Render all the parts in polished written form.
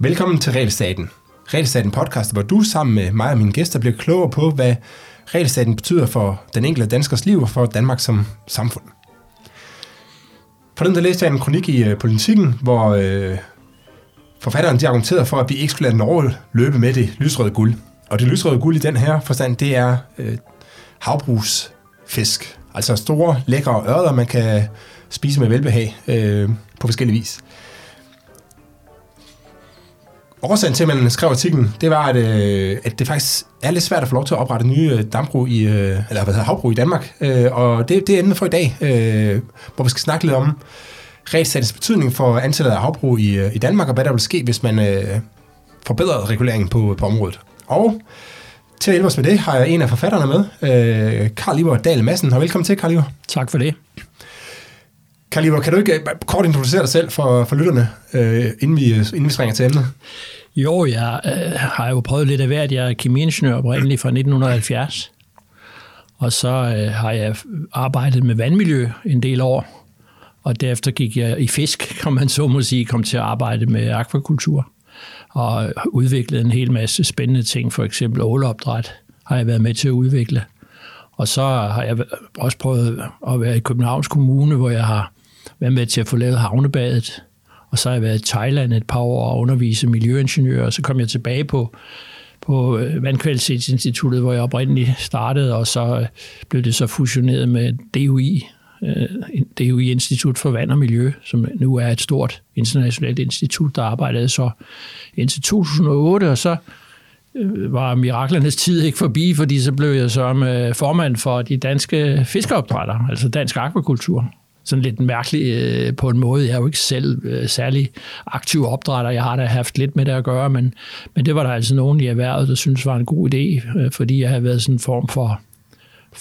Velkommen til Retssaden. Retssaden podcast, hvor du sammen med mig og mine gæster bliver klogere på, hvad retssaden betyder for den enkelte danskers liv og for Danmark som samfund. Forleden der læste jeg en kronik i Politiken, hvor forfatteren de argumenterede for, at vi ikke skulle lade Norge løbe med det lysrøde guld. Og det lysrøde guld i den her forstand, det er havbrugsfisk. Altså store, lækre ørder, man kan spise med velbehag på forskellige vis. Årsagen til, at man skrev artiklen, det var, at det faktisk er lidt svært at få lov til at oprette nye havbrug i Danmark. Og det er emnet for i dag, hvor vi skal snakke lidt om retsstatens betydning for antallet af havbrug i Danmark, og hvad der vil ske, hvis man forbedrede reguleringen på området. Og til at hjælpe os med det, har jeg en af forfatterne med, Carl Iver Dahl-Madsen. Og velkommen til, Carl Iver. Tak for det. Carl Iver, kan du ikke kort introducere dig selv for lytterne, inden vi springer til emnet? Jo, jeg har jo prøvet lidt af hvert. Jeg er kemiingeniør oprindeligt fra 1970, og så har jeg arbejdet med vandmiljø en del år, og derefter gik jeg i fisk, kan man så må sige, kom til at arbejde med akvakultur, og udviklede en hel masse spændende ting, for eksempel åleopdræt har jeg været med til at udvikle. Og så har jeg også prøvet at være i Københavns Kommune, hvor jeg har været med til at få lavet havnebadet. Og så har jeg været i Thailand et par år og undervise miljøingeniører. Og så kom jeg tilbage på Vandkvalitetsinstituttet, hvor jeg oprindeligt startede. Og så blev det så fusioneret med DUI, Institut for Vand og Miljø, som nu er et stort internationalt institut, der arbejdede så indtil 2008. Og så var miraklernes tid ikke forbi, fordi så blev jeg som formand for de danske fiskeopdrætter, altså dansk akvakultur. Sådan lidt mærkeligt på en måde. Jeg er jo ikke selv særlig aktiv opdrætter. Jeg har da haft lidt med det at gøre, men det var der altså nogen i erhvervet, der synes var en god idé, fordi jeg havde været sådan en form for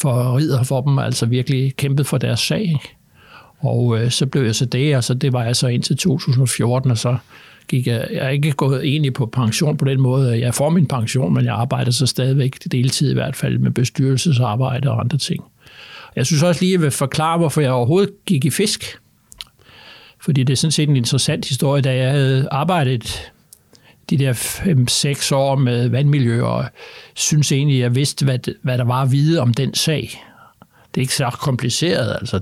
ridder for dem, altså virkelig kæmpet for deres sag. Og så blev jeg så det, og så det var jeg så indtil 2014, og så jeg er ikke gået egentlig på pension på den måde. Jeg får min pension, men jeg arbejder så stadigvæk deltid i hvert fald med bestyrelsesarbejde og andre ting. Jeg synes også lige, at jeg vil forklare, hvorfor jeg overhovedet gik i fisk. Fordi det er sådan set en interessant historie, da jeg havde arbejdet de der 5-6 år med vandmiljø, og synes egentlig, at jeg vidste, hvad der var at vide om den sag. Det er ikke så kompliceret, altså.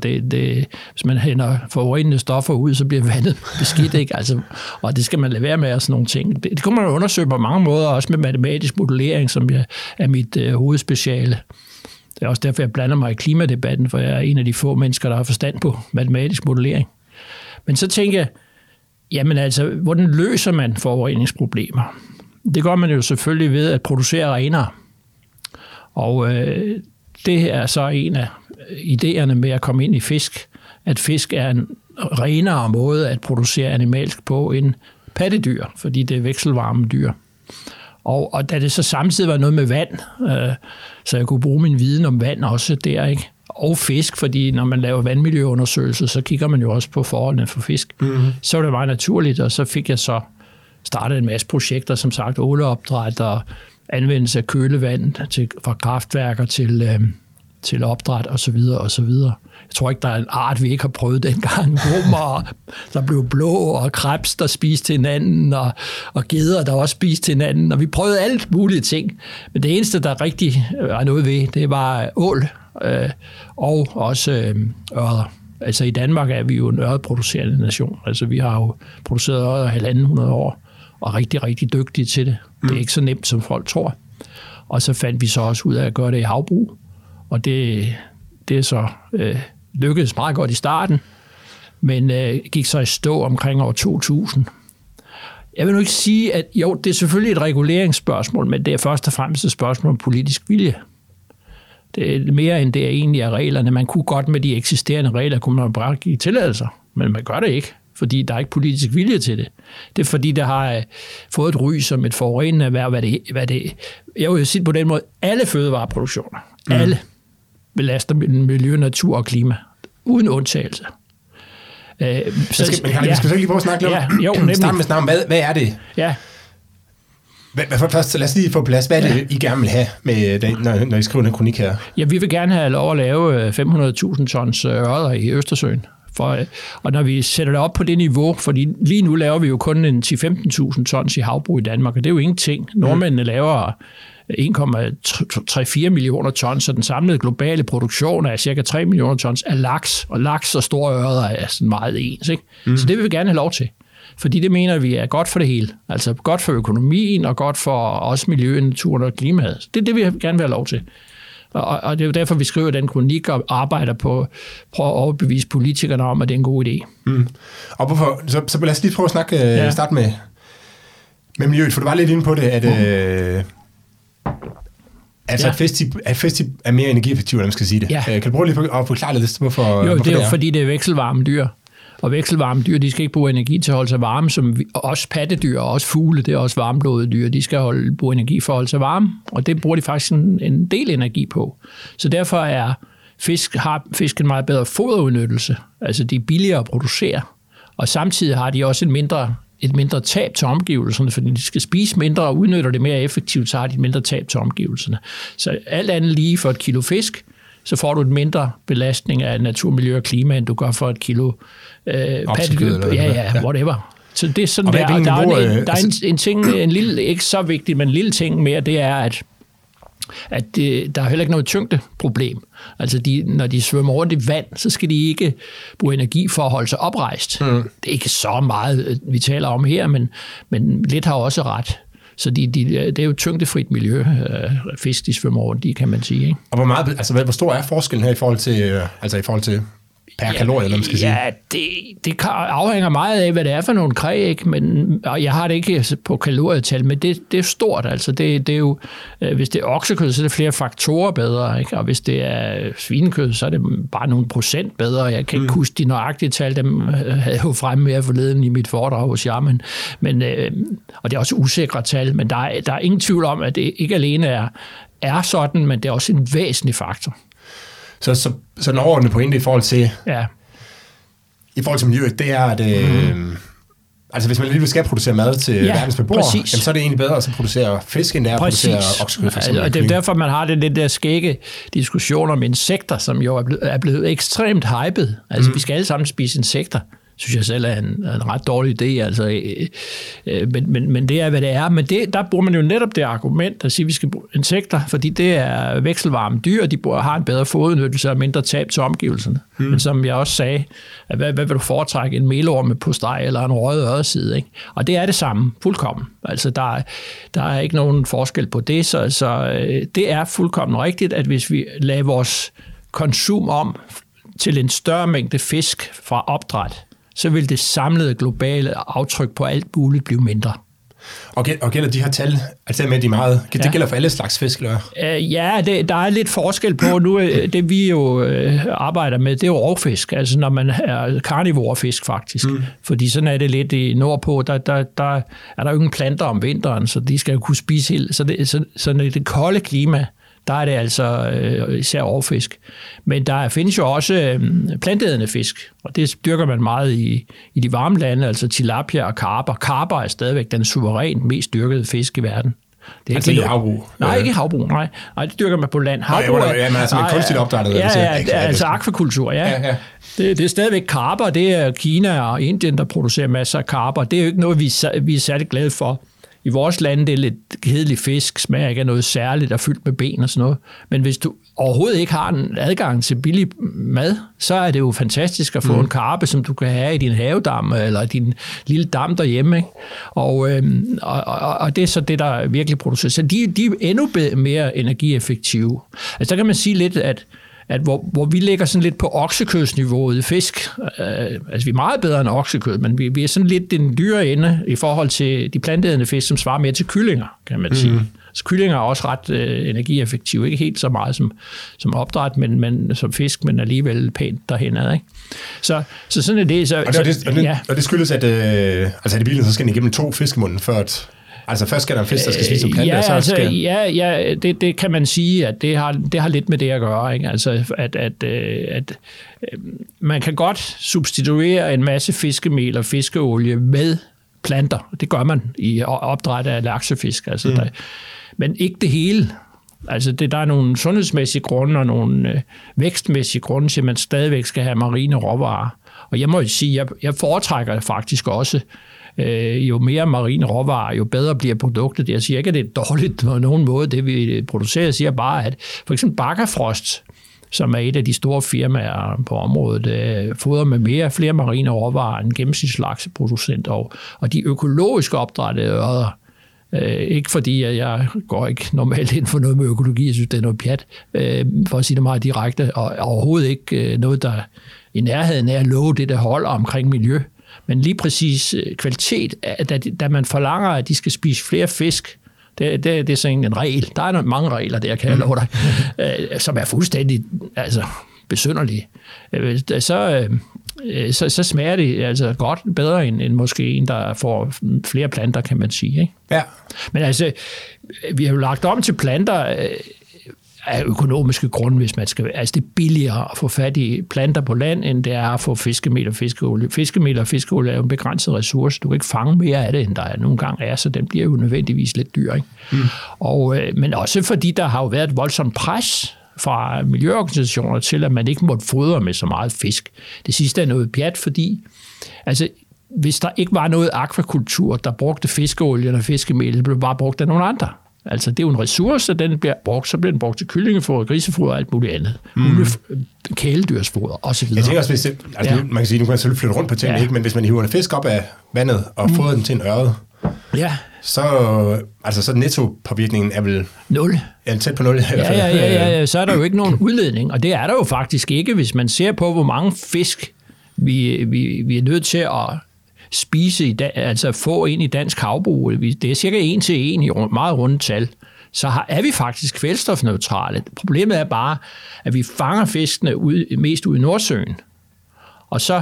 Hvis man hænder forurenende stoffer ud, så bliver vandet beskidt, ikke? Altså, og det skal man lade være med og sådan nogle ting. Det kunne man undersøge på mange måder, også med matematisk modellering, som er mit hovedspeciale. Det er også derfor, jeg blander mig i klimadebatten, for jeg er en af de få mennesker, der har forstand på matematisk modellering. Men så tænker jeg, jamen altså, hvordan løser man forureningsproblemer? Det gør man jo selvfølgelig ved at producere renere. Og det er så en af idéerne med at komme ind i fisk, at fisk er en renere måde at producere animalsk på end pattedyr, fordi det er vekselvarme dyr. Og da det så samtidig var noget med vand, så jeg kunne bruge min viden om vand også der, ikke? Og fisk, fordi når man laver vandmiljøundersøgelser, så kigger man jo også på forholdene for fisk. Mm-hmm. Så var det meget naturligt, og så fik jeg så startet en masse projekter, som sagt åleopdræt og anvendelse af kølevand fra kraftværker til opdræt osv. Jeg tror ikke, der er en art, vi ikke har prøvet dengang. Hummer, der blev blå, og krebs, der spiste hinanden, og gedder, der også spiste hinanden. Og vi prøvede alt mulige ting. Men det eneste, der rigtig var noget ved, det var ål og også ørder. Altså i Danmark er vi jo en ørdeproducerende nation. Altså vi har jo produceret ørder 150 år. Og rigtig, rigtig dygtige til det. Det er ikke så nemt, som folk tror. Og så fandt vi så også ud af at gøre det i havbrug. Og det er så lykkedes meget godt i starten, men gik så i stå omkring år 2000. Jeg vil nu ikke sige, at jo, det er selvfølgelig et reguleringsspørgsmål, men det er først og fremmest et spørgsmål om politisk vilje. Det er mere end det er egentlig af reglerne. Man kunne godt med de eksisterende regler, kunne man bare give tilladelser, men man gør det ikke. Fordi der er ikke politisk vilje til det. Det er fordi, der har fået et ry som et forurenende erhverv, hvad det jeg vil sige på den måde, alle fødevareproduktioner, alle belaster miljø, natur og klima, uden undtagelse. Så, vi skal så lige prøve at snakke lidt om, hvad er det? Ja. Men først, lad os lige få plads. Hvad er det, I gerne vil have, med den, når I skriver den kronik her? Ja, vi vil gerne have lov at lave 500.000 tons ørreder i Østersøen. Og når vi sætter det op på det niveau, fordi lige nu laver vi jo kun en 10-15.000 tons i havbrug i Danmark, og det er jo ingenting. Nordmændene laver 1,34 millioner tons, og den samlede globale produktion er cirka 3 millioner tons af laks, og laks og store ørreder er sådan meget ens. Ikke? Mm. Så det vil vi gerne have lov til, fordi det mener vi er godt for det hele. Altså godt for økonomien, og godt for også miljøet, naturen og klimaet. Det er det, vi gerne vil have lov til. Og det er jo derfor, vi skriver den kronik og arbejder på prøve at overbevise politikerne om, at det er en god idé. Mm. Og hvorfor? Så lad os lige prøve at snakke, starte med miljøet, for du var lidt inde på det, at at festival er mere energieffektivt, når man skal sige det. Ja. Kan du prøve lige at forklare lidt, hvorfor? Jo, det er jo fordi, det er vekselvarme dyr. Og vekselvarme dyr, de skal ikke bruge energi til at holde sig varme, som også pattedyr og også fugle, det er også varmblodede dyr, de skal bruge energi for at holde sig varme, og det bruger de faktisk en del energi på. Så derfor har fisk en meget bedre foderudnyttelse, altså de er billigere at producere, og samtidig har de også et mindre tab til omgivelserne, fordi de skal spise mindre og udnytter det mere effektivt, så har de et mindre tab til omgivelserne. Så alt andet lige for et kilo fisk, så får du et mindre belastning af natur, miljø og klima, end du gør for et kilo pattedyr. Ja, whatever. Så det er sådan der. Der er en lille, ikke så vigtig, men en lille ting mere, det er, at der er heller ikke noget tyngdeproblem. Altså, når de svømmer rundt i vand, så skal de ikke bruge energi for at holde sig oprejst. Mm. Det er ikke så meget, vi taler om her, men lidt har også ret. Så det er jo et tyngdefrit miljø, fisk, de svømmer rundt i, kan man sige. Ikke? Og hvor stor er forskellen her i forhold til per kalorie, eller man skal sige? Ja, det afhænger meget af, hvad det er for nogle kræg, ikke? Og jeg har det ikke på kalorietal, men det er stort. Altså det er jo, hvis det er oksekød, så er det flere faktorer bedre, ikke? Og hvis det er svinekød, så er det bare nogle procent bedre. Jeg kan ikke huske de nøjagtige tal, dem havde jo fremme her forleden i mit foredrag hos jer, og det er også usikre tal, men der er ingen tvivl om, at det ikke alene er sådan, men det er også en væsentlig faktor. Så den overordnede pointe i forhold til miljøet, det er, at altså hvis man lige skal producere mad til verdens beboere, jamen, så er det egentlig bedre at producere fisk, end det er at producere oksekød. Altså, og det er derfor, man har den der skægge diskussion om insekter, som jo er blevet ekstremt hypet. Altså vi skal alle sammen spise insekter. Synes jeg selv er en ret dårlig idé, altså, men det er, hvad det er. Men der bruger man jo netop det argument at sige, at vi skal bruge insekter, fordi det er vekselvarme dyr, og de har en bedre fodudnyttelse og mindre tab til omgivelserne. Mm. Men som jeg også sagde, at hvad vil du foretrække, en melorm med postej eller en røget øreside? Ikke? Og det er det samme, fuldkommen. Altså, der er ikke nogen forskel på det, så det er fuldkommen rigtigt, at hvis vi lader vores konsum om til en større mængde fisk fra opdræt, så vil det samlede globale aftryk på alt muligt blive mindre. Og gælder de her tal, altså med de meget, det gælder for alle slags fisk, eller? Der er lidt forskel på nu. Det vi jo arbejder med, det er jo rovfisk, altså når man er karnivorefisk faktisk. Mm. Fordi sådan er det lidt i nordpå, der er der jo ingen planter om vinteren, så de skal jo kunne spise helt. Så det kolde klima, der er det altså især overfisk. Men der findes jo også plantædende fisk, og det dyrker man meget i de varme lande, altså tilapia og karper. Karper er stadigvæk den suverænt mest dyrkede fisk i verden. Det er altså ikke i havbrug? Nej, ikke i havbrug, nej. Nej, det dyrker man på land. Havbrug, men altså med kunstigt opdrettet. Altså akvakultur, ja. Det er stadigvæk karper, det er Kina og Indien, der producerer masser af karper. Det er jo ikke noget, vi er særlig glade for. I vores lande, det er lidt kedelig fisk, smager ikke af noget særligt og fyldt med ben og sådan noget. Men hvis du overhovedet ikke har en adgang til billig mad, så er det jo fantastisk at få en karpe, som du kan have i din havedam eller din lille dam derhjemme. Ikke? Og det er så det, der virkelig produceres. Så de er endnu mere energieffektive. Altså der kan man sige lidt, at hvor vi ligger sådan lidt på oksekødsniveauet i fisk, altså vi er meget bedre end oksekød, men vi er sådan lidt den dyre ende i forhold til de plantædende fisk, som svarer mere til kyllinger, kan man sige. Så kyllinger er også ret energieffektive, ikke helt så meget som opdræt, men som fisk, men alligevel pænt derhenad, ikke? Så sådan er det. Og det skyldes, at altså i bilen, så skal den igennem 2 fiskemunden, før at... Altså først skal der en fisk, der skal spise som plante, og så altså, skal... det kan man sige, at det har lidt med det at gøre, ikke? Altså at man kan godt substituere en masse fiskemel og fiskeolie med planter. Det gør man i opdræt af laksefisk. Altså, der, men ikke det hele. Altså, der er nogle sundhedsmæssige grunde og nogle vækstmæssige grunde til, at man stadigvæk skal have marine råvarer. Og jeg må jo sige, at jeg foretrækker faktisk også, jo mere marine råvarer, jo bedre bliver produktet. Jeg siger ikke, at det er dårligt på nogen måde, det vi producerer. Jeg siger bare, at for eksempel Bakkafrost, som er et af de store firmaer på området, fodrer med flere marine råvarer end gennemsnitslakseproducent, og de økologiske opdrættede ørder, ikke fordi jeg går ikke normalt ind for noget med økologi, jeg synes, det er noget pjat, for at sige det meget direkte, og overhovedet ikke noget, der i nærheden er at love det, der holder omkring miljø. Men lige præcis kvalitet, da man forlanger, at de skal spise flere fisk, det er sådan en regel. Der er mange regler der, kan jeg love dig, som er fuldstændig besynderlige. Så smager det altså godt bedre end måske en, der får flere planter, kan man sige. Ikke? Ja. Men altså, vi har jo lagt om til planter af økonomiske grunde, hvis man skal. Altså, det er billigere at få fat i planter på land, end det er at få fiskemel og fiskeolie. Fiskemel og fiskeolie er jo en begrænset ressource. Du kan ikke fange mere af det, end der er nogle gange er, så den bliver jo nødvendigvis lidt dyr. Ikke? Mm. Men også fordi der har jo været et voldsomt pres fra miljøorganisationer til, at man ikke måtte fodre med så meget fisk. Det sidste er noget pjat, fordi altså, hvis der ikke var noget akvakultur, der brugte fiskeolien og fiskemel, blev bare brugt af nogle andre. Altså, det er jo en ressource, den bliver brugt, så bliver den brugt til kyllingefoder, grisefoder og alt muligt andet. Kæledyrsfoder osv. Jeg tænker også, hvis det, altså, man kan sige, nu kan man selvfølgelig flytte rundt på tingene, ikke? Men hvis man hiver en fisk op af vandet og fodrer den til en ørred, så nettopåvirkningen er vel nul. Ja, tæt på nul i hvert fald. Ja, så er der jo ikke nogen udledning, og det er der jo faktisk ikke, hvis man ser på, hvor mange fisk vi er nødt til at spise i dag, altså få ind i dansk havbrug. Det er cirka 1-1 i meget runde tal. Så er vi faktisk kvælstofneutrale. Problemet er bare, at vi fanger fiskene mest ude i Nordsøen. Og så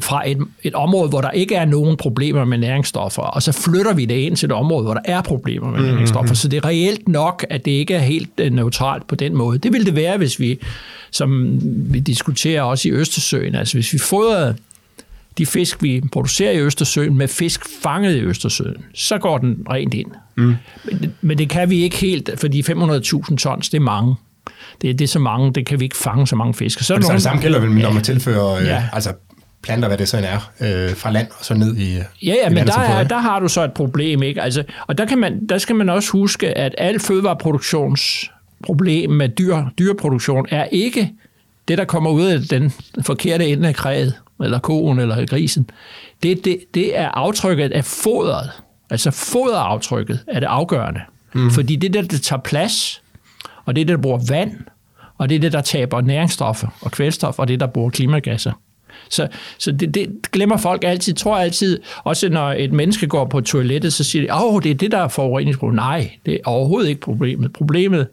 fra et område, hvor der ikke er nogen problemer med næringsstoffer, og så flytter vi det ind til et område, hvor der er problemer med næringsstoffer. Så det er reelt nok, at det ikke er helt neutralt på den måde. Det ville det være, hvis vi, som vi diskuterer også i Østersøen, altså hvis vi fodrede de fisk, vi producerer i Østersøen, med fisk fanget i Østersøen, så går den rent ind. Men det kan vi ikke helt, fordi 500.000 tons, det er mange. Det er så mange, det kan vi ikke fange så mange fisk. Så det samme gælder vel, når man tilfører planter, hvad det sådan er, fra land og så ned i... Ja, men der har du så et problem, ikke? Altså, og der skal man også huske, at al fødevareproduktionsproblem med dyreproduktion er ikke det, der kommer ud af den forkerte ende af kræet, eller koen, eller grisen. Det er aftrykket af fodret. Altså foderaftrykket er det afgørende. Fordi det er det, der tager plads, og det er det, der bruger vand, og det er det, der taber næringsstoffer og kvælstof, og det, der bruger klimagasser. Så det glemmer folk altid, tror jeg altid. Også når et menneske går på toilettet, så siger de, det er det, der er forureningsproblem. Nej, det er overhovedet ikke problemet. Problemet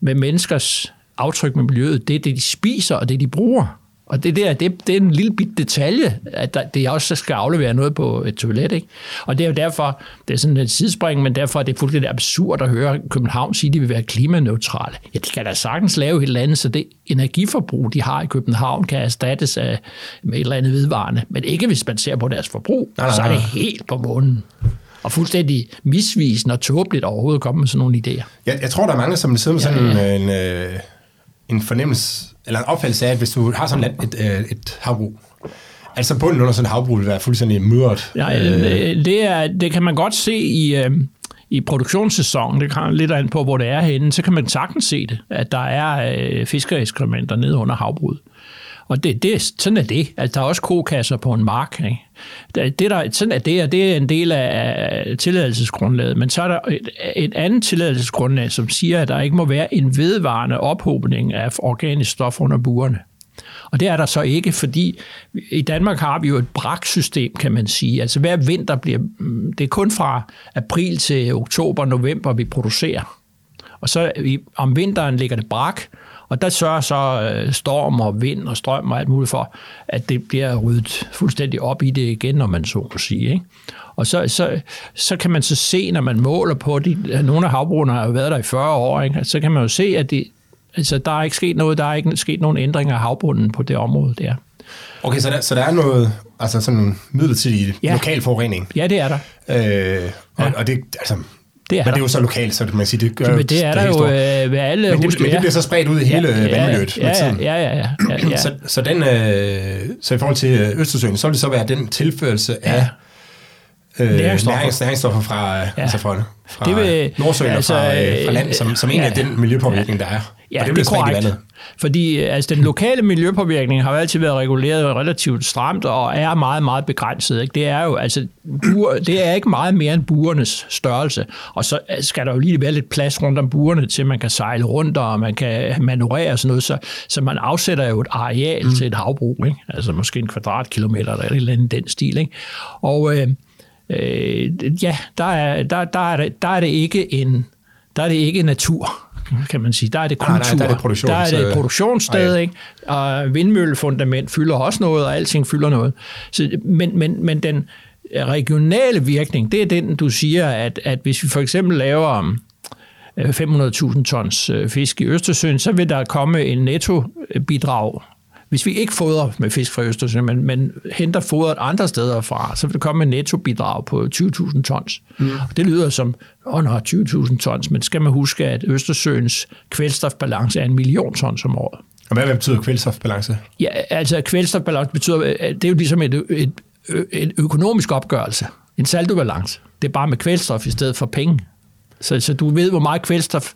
med menneskers aftryk med miljøet, det er det, de spiser og det, de bruger. Og det er en lille bit detalje, at det også skal aflevere noget på et toilet, ikke? Og det er jo derfor, det er sådan en sidespring, men derfor er det fuldstændig absurd at høre København sige, at de vil være klimaneutrale. Ja, de kan da sagtens lave et eller andet, så det energiforbrug, de har i København, kan erstattes med et eller andet vedvarende. Men ikke hvis man ser på deres forbrug, så er det helt på månen. Og fuldstændig misvisende og tåbeligt overhovedet komme med sådan nogle idéer. Jeg tror, der er mange, som sidder med sådan en fornemmelse, eller en opfattelse af, at hvis du har sådan et havbrug, altså bunden under sådan et havbrug vil være fuldstændig mudret. Det kan man godt se i produktionssæsonen, det kan lidt an på, hvor det er henne, så kan man sagtens se det, at der er fiskereskrementer nede under havbruget. Og sådan er det. Altså, der er også kokasser på en mark, ikke? Sådan er det, og det er en del af tilladelsesgrundlaget. Men så er der et andet tilladelsesgrundlag, som siger, at der ikke må være en vedvarende ophobning af organisk stof under burene. Og det er der så ikke, fordi i Danmark har vi jo et braksystem, kan man sige. Altså hver vinter det er kun fra april til oktober, november, vi producerer. Og så om vinteren ligger det brak, og der sørger så storm og vind og strøm og alt muligt for, at det bliver ryddet fuldstændig op i det igen, når man så må sige, ikke? Og så kan man så se, når man måler på det, nogle af havbrugene har jo været der i 40 år, ikke? Så kan man jo se, at der er ikke sket nogen ændringer af havbunden på det område der. Okay, så der er noget Altså sådan en midlertidig lokal forurening. Ja, det er der. Og det altså... Det er men det er jo så lokalt, så det, man siger, det gør men det er der jo ved alle husene. Men det bliver så spredt ud i hele vandmiljøet med tiden. Ja. Så i forhold til Østersøen, så vil det så være den tilførelse af næringsstoffer fra Nordsøen og fra land, som en af den miljøpåvirkning, der er. Ja, og det er korrekt. Fordi altså, den lokale miljøpåvirkning har jo altid været reguleret relativt stramt og er meget, meget begrænset. Ikke? Det er jo altså, det er ikke meget mere end buernes størrelse. Og så skal der jo lige være lidt plads rundt om buerne, til man kan sejle rundt, og man kan manøvrere og sådan noget. Så man afsætter jo et areal til et havbrug. Ikke? Altså måske en kvadratkilometer eller et eller andet den stil. Ikke? Og der er det ikke natur, kan man sige. Der er det kultur. Der er det et produktionssted, ikke? Og vindmøllefundament fylder også noget, og alting fylder noget. Så, men den regionale virkning, det er den, du siger, at hvis vi for eksempel laver 500.000 tons fisk i Østersøen, så vil der komme en nettobidrag. Hvis vi ikke fodrer med fisk fra Østersøen, men henter fodret andre steder fra, så vil det komme et nettobidrag på 20.000 tons. Og det lyder som, 20.000 tons, men skal man huske, at Østersøens kvælstofbalance er 1 million tons om året. Og hvad betyder kvælstofbalance? Ja, altså kvælstofbalance betyder, det er jo ligesom en økonomisk opgørelse, en saldobalance. Det er bare med kvælstof i stedet for penge. Så du ved, hvor meget kvælstof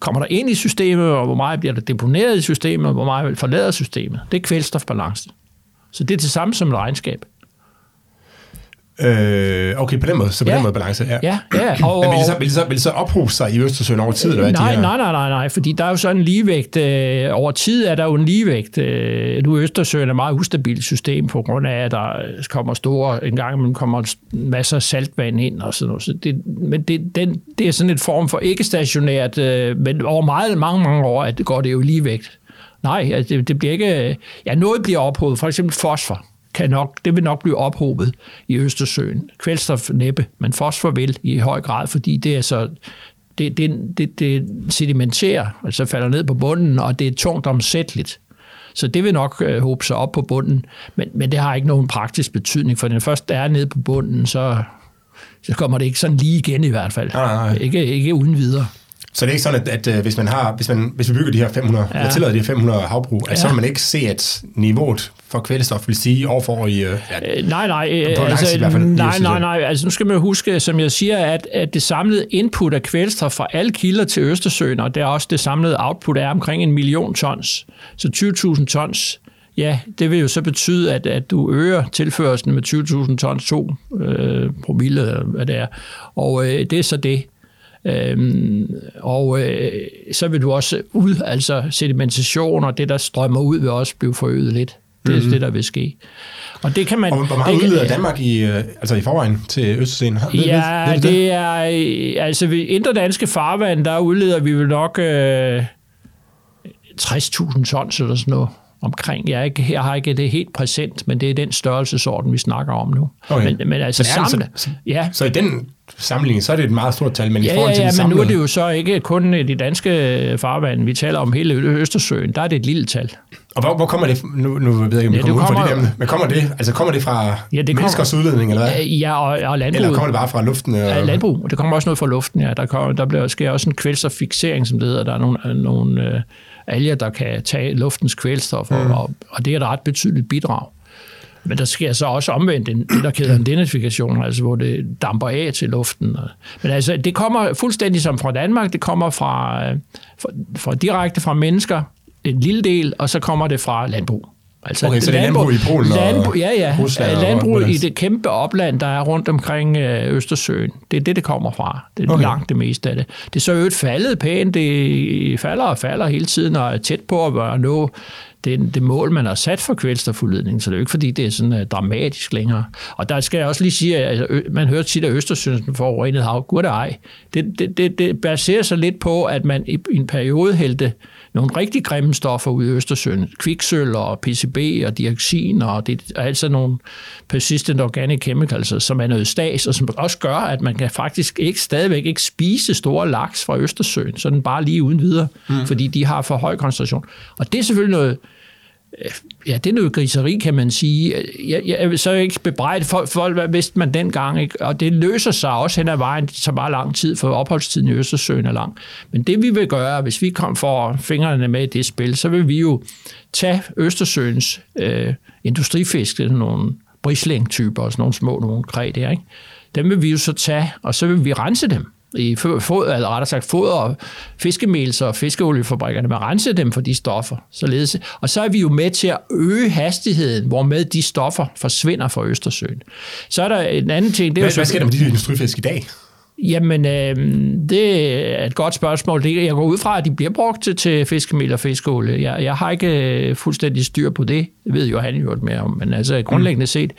kommer der ind i systemet, og hvor meget bliver der deponeret i systemet, og hvor meget forlader systemet. Det er kvælstofbalancen. Så det er det samme som et regnskab. Okay, på den måde, så på den måde balance. Ja. Og, men vil det så ophobe sig i Østersøen over tid? Eller nej, fordi der er jo sådan en ligevægt. Over tid er der jo en ligevægt. Nu Østersøen er et meget ustabilt system, på grund af, at der kommer en gang imellem kommer masser af saltvand ind og sådan noget. Så det er sådan et form for ikke stationært, men over mange år at det går det jo ligevægt. Nej, altså, det bliver ikke... Ja, noget bliver ophobet, for eksempel fosfor. Det vil nok blive ophobet i Østersøen. Kvælstof næppe, men fosfor vil i høj grad, fordi det er så det sedimenterer, altså falder ned på bunden, og det er tungt omsætteligt. Så det vil nok hobe sig op på bunden, men det har ikke nogen praktisk betydning, for når det først er nede på bunden, så kommer det ikke sådan lige igen i hvert fald. Nej. Ikke uden videre. Så det er ikke sådan, at hvis vi bygger de her 500, eller tillader de her 500 havbrug, så vil man ikke se, at niveauet for kvælstof vil sige år for år i... Nej. Altså, nu skal man huske, som jeg siger, at det samlede input af kvælstof fra alle kilder til Østersøen, og det er også det samlede output, er omkring 1 million tons. Så 20.000 tons, det vil jo så betyde, at du øger tilførelsen med 20.000 tons, 2 promille, eller hvad det er. Og det er så det. Så vil du også ud, altså sedimentation og det, der strømmer ud, vil også blive forøget lidt. Det er det, der vil ske. Og det kan man... Og hvor meget udleder Danmark i forvejen til Østersøen? Det er... Altså ved indre danske farvand, der udleder vi vel nok 60.000 tons eller sådan noget omkring. Jeg har ikke det helt præsent, men det er den størrelsesorden, vi snakker om nu. Okay. Men altså samlet... Ja. Så i den... sammenligning, så er det et meget stort tal, men i forhold til det samlede... men nu er det jo så ikke kun de danske farvand, vi taler om hele Østersøen, der er det et lille tal. Og hvor kommer det, nu ved jeg ikke, om det kommer ud fra det der, men kommer det fra menneskers udledning, eller hvad? Ja, og landbrug. Eller kommer det bare fra luften? Ja, landbrug, og det kommer også noget fra luften, ja. Der sker også en kvælstoffiksering, som det hedder, der er nogle alger, der kan tage luftens kvælstof, og det er et ret betydeligt bidrag. Men der sker så også omvendt det, der hedder en denitrifikation, altså hvor det damper af til luften. Men altså, det kommer fuldstændig som fra Danmark, det kommer fra direkte fra mennesker, en lille del, og så kommer det fra landbrug. Altså okay, så det er landbrug i Polen og Rusland? Ja, landbrug i det kæmpe opland, der er rundt omkring Østersøen. Det er det kommer fra. Det er langt det meste af det. Det er så øvrigt faldet pænt. Det falder og falder hele tiden, og er tæt på at nå det mål, man har sat for kvælstofudledning, så det er jo ikke, fordi det er sådan dramatisk længere. Og der skal jeg også lige sige, at man hører tit, at Østersøen forurenet hav. Gud ej. Det baserer sig lidt på, at man i en periode hældte nogle rigtig grimme stoffer ud i Østersøen. Kviksøl og PCB og dioxin og det er altså nogle persistent organic chemicals, som er noget stas, og som også gør, at man kan faktisk stadigvæk ikke spise store laks fra Østersøen, sådan bare lige uden videre, fordi de har for høj koncentration. Og det er selvfølgelig noget Ja, det er noget griseri, kan man sige. Jeg så ikke bebrejde folk, hvad vidste man dengang, ikke? Og det løser sig også hen ad vejen, så meget lang tid, for opholdstiden i Østersøen er lang. Men det vi vil gøre, hvis vi kommer for fingrene med i det spil, så vil vi jo tage Østersøens industrifisk, nogle brisling-typer, og sådan nogle små, nogle kræ der, ikke? Dem vil vi jo så tage, og så vil vi rense dem. I foder og fiskemelser og fiskeoliefabrikkerne med at rense dem for de stoffer. Således. Og så er vi jo med til at øge hastigheden, hvormed de stoffer forsvinder fra Østersøen. Så er der en anden ting. Det er hvad sker der med de industrifisk i dag? Jamen, det er et godt spørgsmål. Jeg går ud fra, at de bliver brugt til fiskemel og fiskeolie. Jeg har ikke fuldstændig styr på det. Det ved Johan jo ikke mere om, men altså grundlæggende set,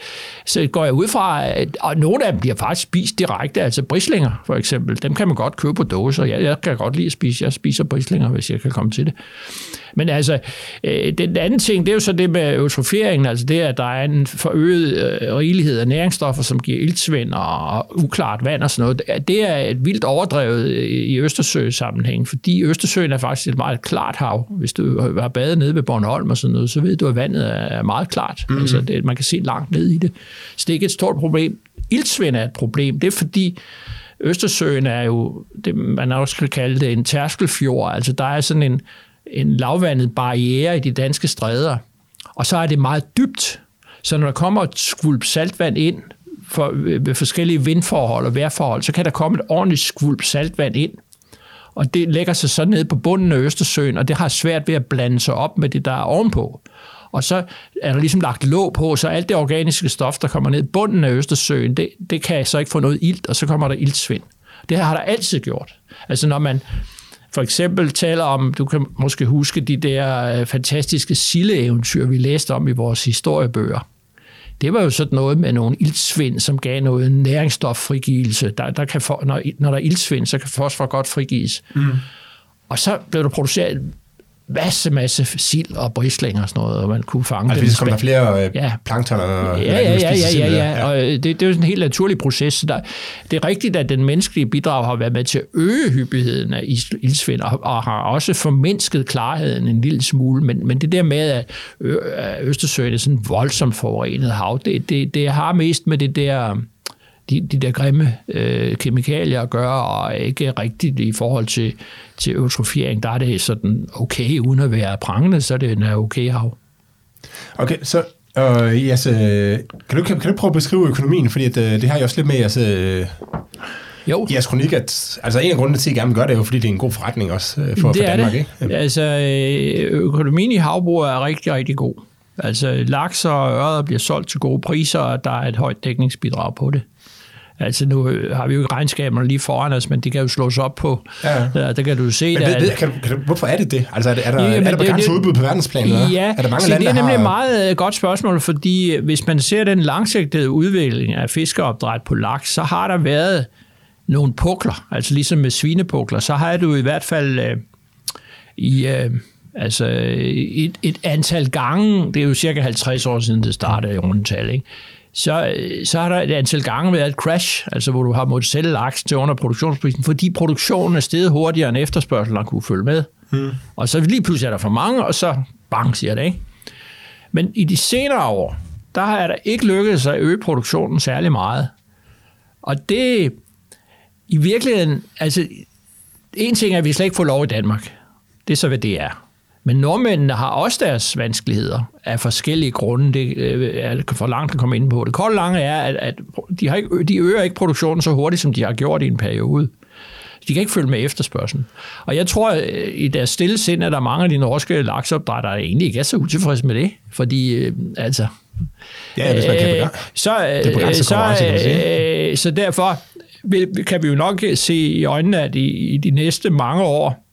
så går jeg ud fra, at og nogle af dem bliver faktisk spist direkte, altså brislinger for eksempel. Dem kan man godt købe på dåser. Jeg kan godt lide at spise. Jeg spiser brislinger, hvis jeg kan komme til det. Men altså, den anden ting, det er jo så det med eutrofieringen, altså det, at der er en forøget rigelighed af næringsstoffer, som giver iltsvind og uklart vand og sådan noget. Det er et vildt overdrevet i Østersø-sammenhæng, fordi Østersøen er faktisk et meget klart hav. Hvis du har badet nede ved Bornholm og sådan noget, så ved du, at vandet er meget klart. Mm-hmm. Altså, det, man kan se langt ned i det. Så det er ikke et stort problem. Iltsvind er et problem. Det er fordi Østersøen er jo, det, man også kan kalde det en tærskelfjord. Altså der er sådan en lavvandet barriere i de danske stræder, og så er det meget dybt. Så når der kommer et skvulp saltvand ind ved forskellige vindforhold og vejrforhold, så kan der komme et ordentligt skvulp saltvand ind, og det lægger sig så ned på bunden af Østersøen, og det har svært ved at blande sig op med det, der er ovenpå. Og så er der ligesom lagt låg på, så alt det organiske stof, der kommer ned i bunden af Østersøen, det kan så ikke få noget ilt, og så kommer der iltsvind. Det har der altid gjort. Altså når man for eksempel taler om, du kan måske huske de der fantastiske sildeeventyr, vi læste om i vores historiebøger. Det var jo sådan noget med nogle iltsvind, som gav noget næringsstoffrigivelse. Når der er iltsvind, så kan fosfor godt frigives. Mm. Og så blev der produceret en masse sild og brislinger og sådan noget, og man kunne fange dem. Altså kom der flere plankton og... Ja. Og det er jo sådan en helt naturlig proces. Det er rigtigt, at den menneskelige bidrag har været med til at øge hyppigheden af iltsvind, og har også formindsket klarheden en lille smule, men det der med, at Østersøen er sådan en voldsomt forurenet hav, det har mest med det der... De der grimme kemikalier at gøre, og ikke rigtigt i forhold til eutrofiering, der er det sådan okay, uden at være prangende, så er det en okay hav. Okay, så altså, kan du prøve at beskrive økonomien, fordi at, det har jeg også lidt med jeres kronik, at altså en af grundene til, at I gerne vil gøre det, er jo fordi det er en god forretning også for Danmark, det. Ikke? Altså økonomien i havbrug er rigtig, rigtig god. Altså laks og ørreder bliver solgt til gode priser, og der er et højt dækningsbidrag på det. Altså nu har vi jo ikke regnskaberne lige foran os, men det kan jo slås op på. Ja. Der kan du se... Men hvorfor er det? Altså er der begrænset udbud på verdensplan? Ja, er der mange lande, det er nemlig et meget godt spørgsmål, fordi hvis man ser den langsigtede udvikling af fiskeopdræt på laks, så har der været nogle pukler, altså ligesom med svinepukler, så har du i hvert fald altså et antal gange, det er jo cirka 50 år siden det startede i rundetal, ikke? Så har der et antal gange været et crash, altså hvor du har måttet sælge laks til under produktionsprisen, fordi produktionen er steget hurtigere end efterspørgselen og kunne følge med. Og så lige pludselig er der for mange, og så bang, siger det, ikke? Men i de senere år, der har der ikke lykkedes at øge produktionen særlig meget. Og det i virkeligheden, altså en ting er, at vi slet ikke får lov i Danmark. Det er så, hvad det er. Men nordmændene har også deres vanskeligheder af forskellige grunde. Det er for langt at komme ind på. Det kolde lange er, at de øger ikke produktionen så hurtigt, som de har gjort i en periode. De kan ikke følge med efterspørgselen. Og jeg tror, i deres stille sind, at der mange af de norske laksopdrættere egentlig ikke er så utilfredse med det. Fordi, altså... Ja, hvis man kan begynde. Så derfor kan vi jo nok se i øjnene, at i de næste mange år,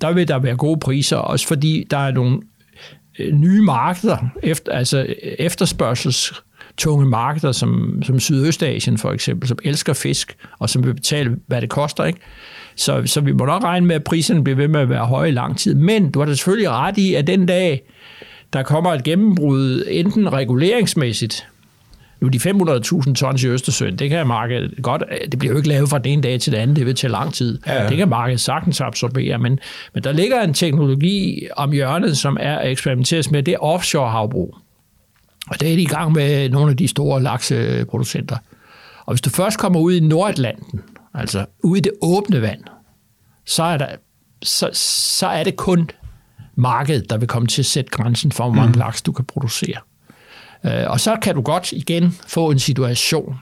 der vil der være gode priser, også fordi der er nogle nye markeder, altså efterspørgselstunge markeder, som Sydøstasien for eksempel, som elsker fisk, og som vil betale, hvad det koster, ikke? Så vi må nok regne med, at priserne bliver ved med at være høje i lang tid. Men du har da selvfølgelig ret i, at den dag, der kommer et gennembrud, enten reguleringsmæssigt, jo de 500.000 tons i Østersøen, det kan markedet godt, det bliver jo ikke lavet fra den ene dag til den anden, det vil tage lang tid. Ja. Det kan markedet sagtens absorbere, men der ligger en teknologi om hjørnet, som er eksperimenteres med, det er offshore havbrug. Og det er de i gang med nogle af de store lakseproducenter. Og hvis du først kommer ud i Nordatlanten, altså ude i det åbne vand, så er det kun markedet, der vil komme til at sætte grænsen for, hvor mange laks du kan producere. Og så kan du godt igen få en situation,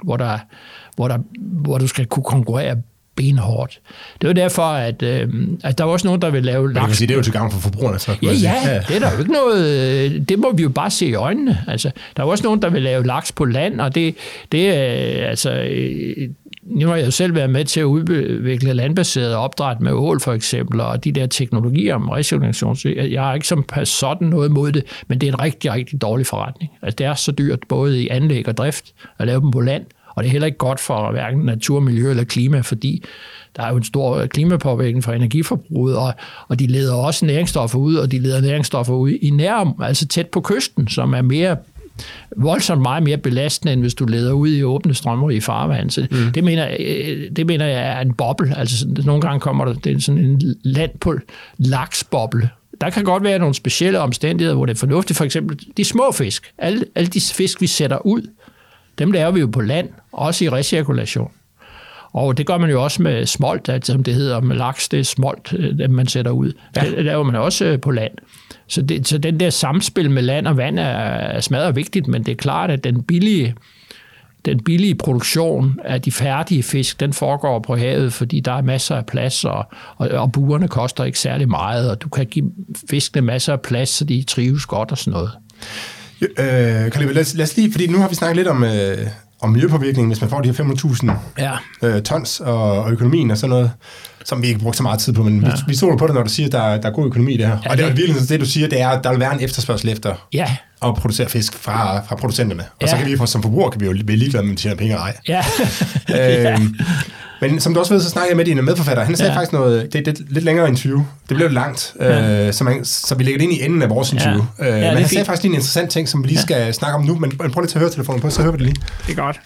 hvor du skal kunne konkurrere benhårdt. Det er jo derfor, at der er også nogen, der vil lave laks. Det er jo til gavn for forbrugerne. Så ja, det er der jo ikke noget. Det må vi jo bare se i øjnene. Altså, der er også nogen, der vil lave laks på land, og nu har jeg jo selv været med til at udvikle landbaseret opdræt med ål for eksempel, og de der teknologier om recirkulation. Jeg har ikke som sådan noget mod det, men det er en rigtig, rigtig dårlig forretning. Altså, det er så dyrt både i anlæg og drift at lave dem på land, og det er heller ikke godt for hverken natur, miljø eller klima, fordi der er jo en stor klimapåvirkning fra energiforbruget, og de leder også næringsstoffer ud, og de leder næringsstoffer ud i altså tæt på kysten, som er mere voldsomt meget mere belastende, end hvis du leder ud i åbne strømmer i farvand. Så det mener jeg er en boble. Altså, nogle gange kommer det er sådan en land på laksboble. Der kan godt være nogle specielle omstændigheder, hvor det er fornuftigt. For eksempel de små fisk. Alle de fisk, vi sætter ud, dem laver vi jo på land, også i recirkulation. Og det gør man jo også med smolt, altså, som det hedder, med laks, det er smolt, dem man sætter ud. Ja. Det laver man også på land. Så den der samspil med land og vand er smadret vigtigt, men det er klart, at den billige produktion af de færdige fisk, den foregår på havet, fordi der er masser af plads, og burerne koster ikke særlig meget, og du kan give fiskene masser af plads, så de trives godt og sådan noget. Carl, lad os lige, fordi nu har vi snakket lidt om miljøpåvirkningen, hvis man får de her 500.000 tons og økonomien og sådan noget, som vi ikke brugte så meget tid på, men vi stoler på det, når du siger, at der er god økonomi i det her. Ja, og det er virkelig det, du siger, det er, at der vil være en efterspørgsel efter at producere fisk fra producenterne. Og så kan vi som forbrugere kan vi jo blive ligeglade med, om vi tjener penge og ej. Ja. Men som du også ved, så snakkede jeg med din medforfatter. Han sagde faktisk noget, det er lidt længere end 20. Det blev langt, så vi lægger det ind i enden af vores 20. Men han sagde faktisk lige en interessant ting, som vi lige skal snakke om nu, men prøv lige at tage høretelefonen på, så hører vi det lige. Det er godt.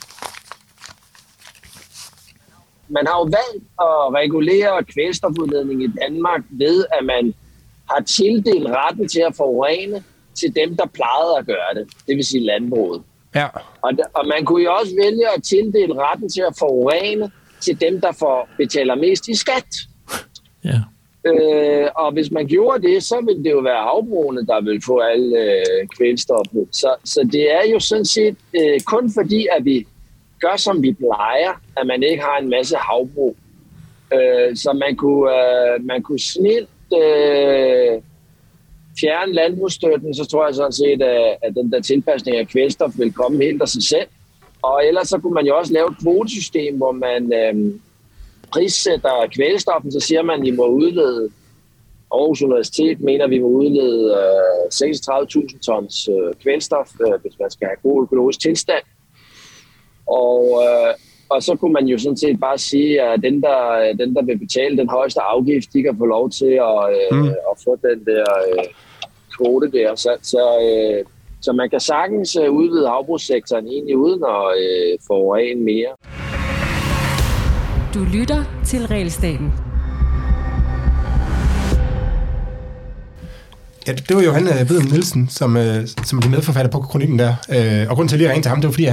Man har jo valgt at regulere kvælstofudledning i Danmark ved, at man har tildelt retten til at forurene til dem, der plejede at gøre det. Det vil sige landbruget. Ja. Og man kunne jo også vælge at tildele retten til at forurene til dem, der betaler mest i skat. Ja. Og hvis man gjorde det, så ville det jo være havbrugene, der ville få alle kvælstoffet. Så det er jo sådan set kun fordi, at vi gør, som vi plejer, at man ikke har en masse havbrug. Så man kunne snilt fjerne landbrugsstøtten, så tror jeg sådan set, at den der tilpasning af kvælstof vil komme helt af sig selv. Og ellers så kunne man jo også lave et kvotesystem, hvor man prissætter kvælstoffen, så siger man, at I må udlede. Aarhus Universitet mener, at vi må udlede 36.000 tons kvælstof, hvis man skal have god økologisk tilstand. Og så kunne man jo sådan set bare sige, at den der vil betale den højeste afgift, de kan få lov til at få den der kvote der. Så man kan sagtens udvide havbrugssektoren egentlig uden at forurene mere. Du lytter til Realstaten. Ja, det var Johan Nielsen, som er medforfatter på kronikken der. Og grunden til, at jeg ringte til ham, det var, fordi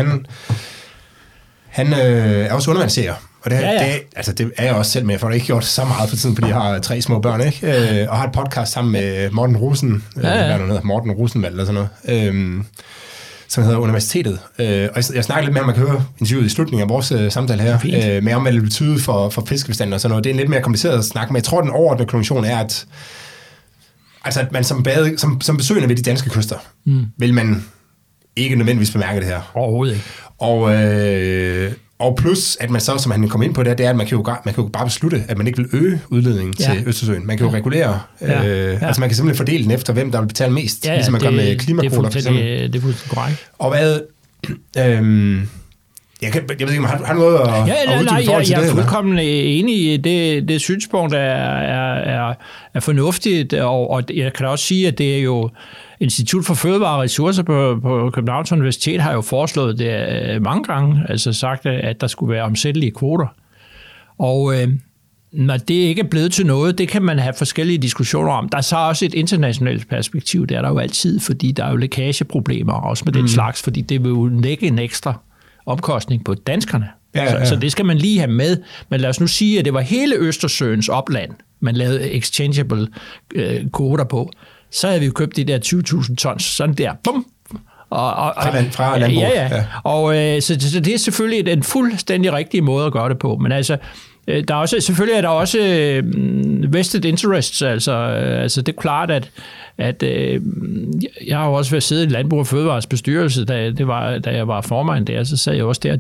han er også undervandsseer. Og det er jeg også selv med. Jeg får ikke gjort så meget for tiden, fordi jeg har 3 små børn, ikke? Og har et podcast sammen med Morten Rosenvold eller sådan noget, som hedder Universitetet. Og jeg snakker lidt med ham, man kan høre interviewet i slutningen af vores samtale her, med om, hvad det betyder for fiskebestanden og sådan noget. Det er en lidt mere kompliceret at snakke, men jeg tror, den overordnede konklusion er, at man som besøgende ved de danske kyster, vil man ikke nødvendigvis bemærke det her. Overhovedet ikke. Og plus, at man så, som han kom ind på det, det er, at man kan jo bare beslutte, at man ikke vil øge udledningen til Østersøen. Man kan jo regulere. Altså, man kan simpelthen fordele den efter, hvem der vil betale mest, ligesom man gør med klimakvoter. Det er fuldstændig korrekt. Og hvad... Jeg ved ikke, om har du noget at uddybe forhold til det? Jeg er fuldkommen enig i det synspunkt, er fornuftigt, og jeg kan også sige, at det er jo... Institut for Fødevare og Ressourcer på Københavns Universitet har jo foreslået det mange gange, altså sagt, at der skulle være omsættelige kvoter. Og når det ikke er blevet til noget, det kan man have forskellige diskussioner om. Der er så også et internationalt perspektiv, det er der jo altid, fordi der er jo lækageproblemer også med den slags, fordi det vil jo lægge en ekstra omkostning på danskerne. Ja, ja. Så det skal man lige have med. Men lad os nu sige, at det var hele Østersøens opland, man lavede exchangeable kvoter på. Så havde vi jo købt de der 20.000 tons, sådan der, bum! Fra landbrug. Ja. Og så det er selvfølgelig en fuldstændig rigtig måde at gøre det på. Men altså, der er også, selvfølgelig er der også vested interests. Altså det er klart, at jeg har jo også været siddet i Landbrug og Fødevares bestyrelse, da jeg var formand der, så sad jeg også der.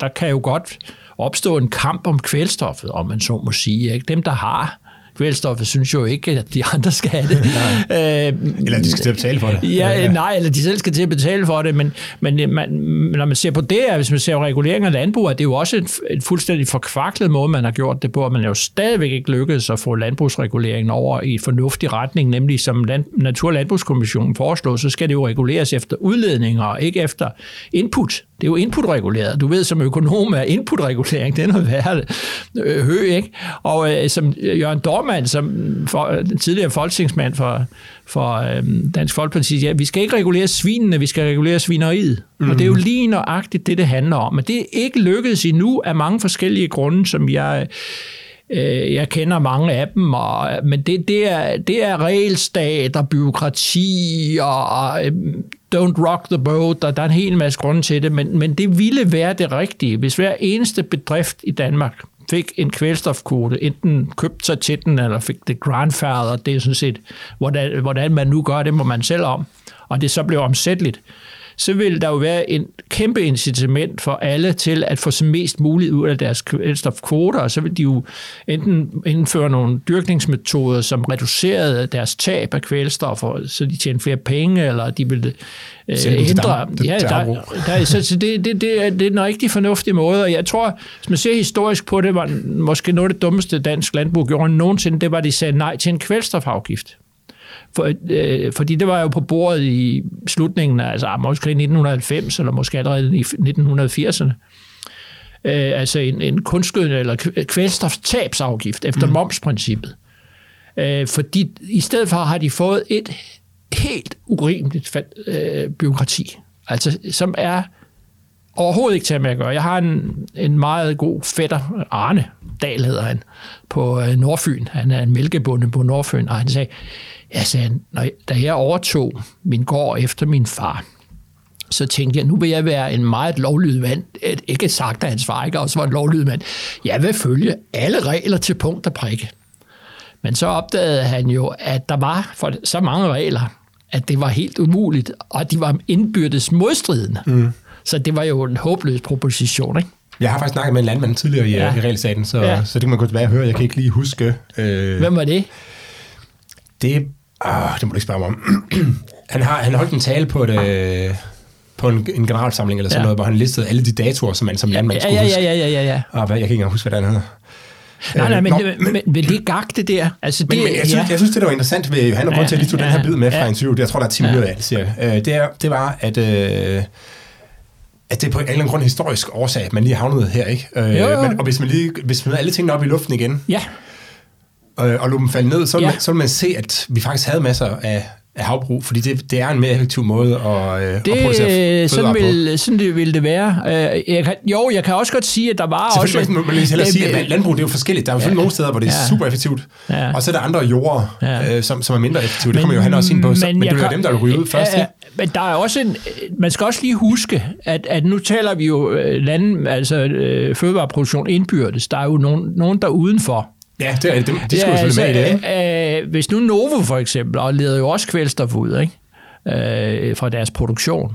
Der kan jo godt opstå en kamp om kvælstoffet, om man så må sige. Ikke? Dem, der har kvælstoffet, synes jo ikke, at de andre skal have det. Eller de skal til at betale for det. Ja. Nej, eller de selv skal til at betale for det, men når man ser på det, hvis man ser regulering af landbrug, er det jo også en fuldstændig forkvaklet måde, man har gjort det på, og man er jo stadigvæk ikke lykkedes at få landbrugsreguleringen over i fornuftig retning, nemlig som Natur- og Landbrugskommissionen foreslår, så skal det jo reguleres efter udledninger, og ikke efter input. Det er jo inputreguleret. Du ved, som økonom er inputregulering, det er noget værre høj, ikke? Og som Jørgen Dormand, som tidligere folketingsmand for Dansk Folkeparti, siger, ja, vi skal ikke regulere svinene, vi skal regulere svineriet. Og det er jo lige nøjagtigt det handler om. Men det er ikke lykkedes endnu af mange forskellige grunde, som jeg kender mange af dem, men det er regelstat og byråkrati og don't rock the boat, og der er en hel masse grunde til det, men det ville være det rigtige, hvis hver eneste bedrift i Danmark fik en kvælstofkvote, enten købte sig til den, eller fik det grandfather, det er sådan set, hvordan man nu gør det, må man selv om, og det så blev omsætteligt, så vil der jo være en kæmpe incitament for alle til at få så mest muligt ud af deres kvælstofkvoter, og så vil de jo enten indføre nogle dyrkningsmetoder, som reducerede deres tab af kvælstoffer, så de tjener flere penge, eller de vil ændre. Ja, så det er en rigtig fornuftig måde, og jeg tror, hvis man ser historisk på det, var måske noget af det dummeste dansk landbrug gjorde nogensinde, det var, at de sagde nej til en kvælstofafgift. Fordi det var jo på bordet i slutningen af, altså måske 1990, eller måske allerede i 1980'erne. Altså en kunstgødning eller kvælstoftabsafgift efter momsprincippet. Fordi i stedet for har de fået et helt urimeligt byråkrati, altså som er overhovedet ikke til at gøre. Jeg har en meget god fætter, Arne Dahl hedder han, på Nordfyn. Han er en mælkebonde på Nordfyn, og han sagde, da jeg overtog min gård efter min far, så tænkte jeg, nu vil jeg være en meget lovlydig mand. Ikke sagt, at hans far ikke også var en lovlydig mand. Jeg vil følge alle regler til punkt og prikke. Men så opdagede han jo, at der var for så mange regler, at det var helt umuligt, og de var indbyrdes modstridende. Så det var jo en håbløs proposition, ikke? Jeg har faktisk snakket med en landmand tidligere i Retssaden, så det kan man gå tilbage og høre. Jeg kan ikke lige huske. Hvem var det? Det må du ikke spørge mig om. Han holdt en tale på en generalsamling eller sådan noget, hvor han listede alle de datoer, som man som landmand skulle huske. Ja. Jeg kan ikke engang huske, hvad det hedder. Men det er gagt, det der. Altså, jeg synes, det var interessant ved Johan, og grund til, at jeg lige tog den her bid med fra interviewet. Jeg tror, der er 10 minutter af det, siger det var, at det er på en eller anden grund historisk årsag, at man lige havnede her, ikke? Og hvis man havde alle tingene op i luften igen, og lå dem falde ned, så vil man se, at vi faktisk havde masser af havbrug, fordi det er en mere effektiv måde at producere fødevarer på. Sådan ville det være. Jeg kan også godt sige, at der var også... Selvfølgelig vil jeg hellere sige, at landbrug det er jo forskelligt. Der er jo nogle steder, hvor det er super effektivt, og så er der andre jorder, som er mindre effektive. Det kommer Johan også ind på, men det er jo dem, der er ryget først. Men der er også man skal også lige huske, at nu taler vi jo fødevareproduktion indbyrdes. Der er jo nogen der udenfor. Ja, det skulle selvfølgelig med i det. Hvis nu Novo for eksempel, og leder jo også kvælstof ud, ikke? Fra deres produktion.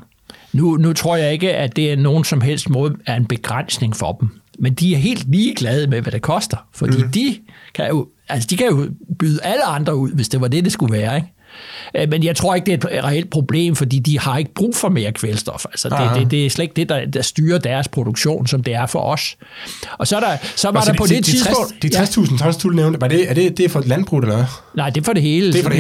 Nu tror jeg ikke, at det er nogen som helst måde er en begrænsning for dem. Men de er helt ligeglade med, hvad det koster. Fordi de kan jo byde alle andre ud, hvis det var det skulle være, ikke? Men jeg tror ikke, det er et reelt problem, fordi de har ikke brug for mere kvælstof. Altså, det er slet ikke det, der styrer deres produktion, som det er for os. Og så, så var altså, der på det tidspunkt... De 60.000 tons, du nævnte, er det for landbrug, eller hvad? Nej, det er for det hele. Det er for det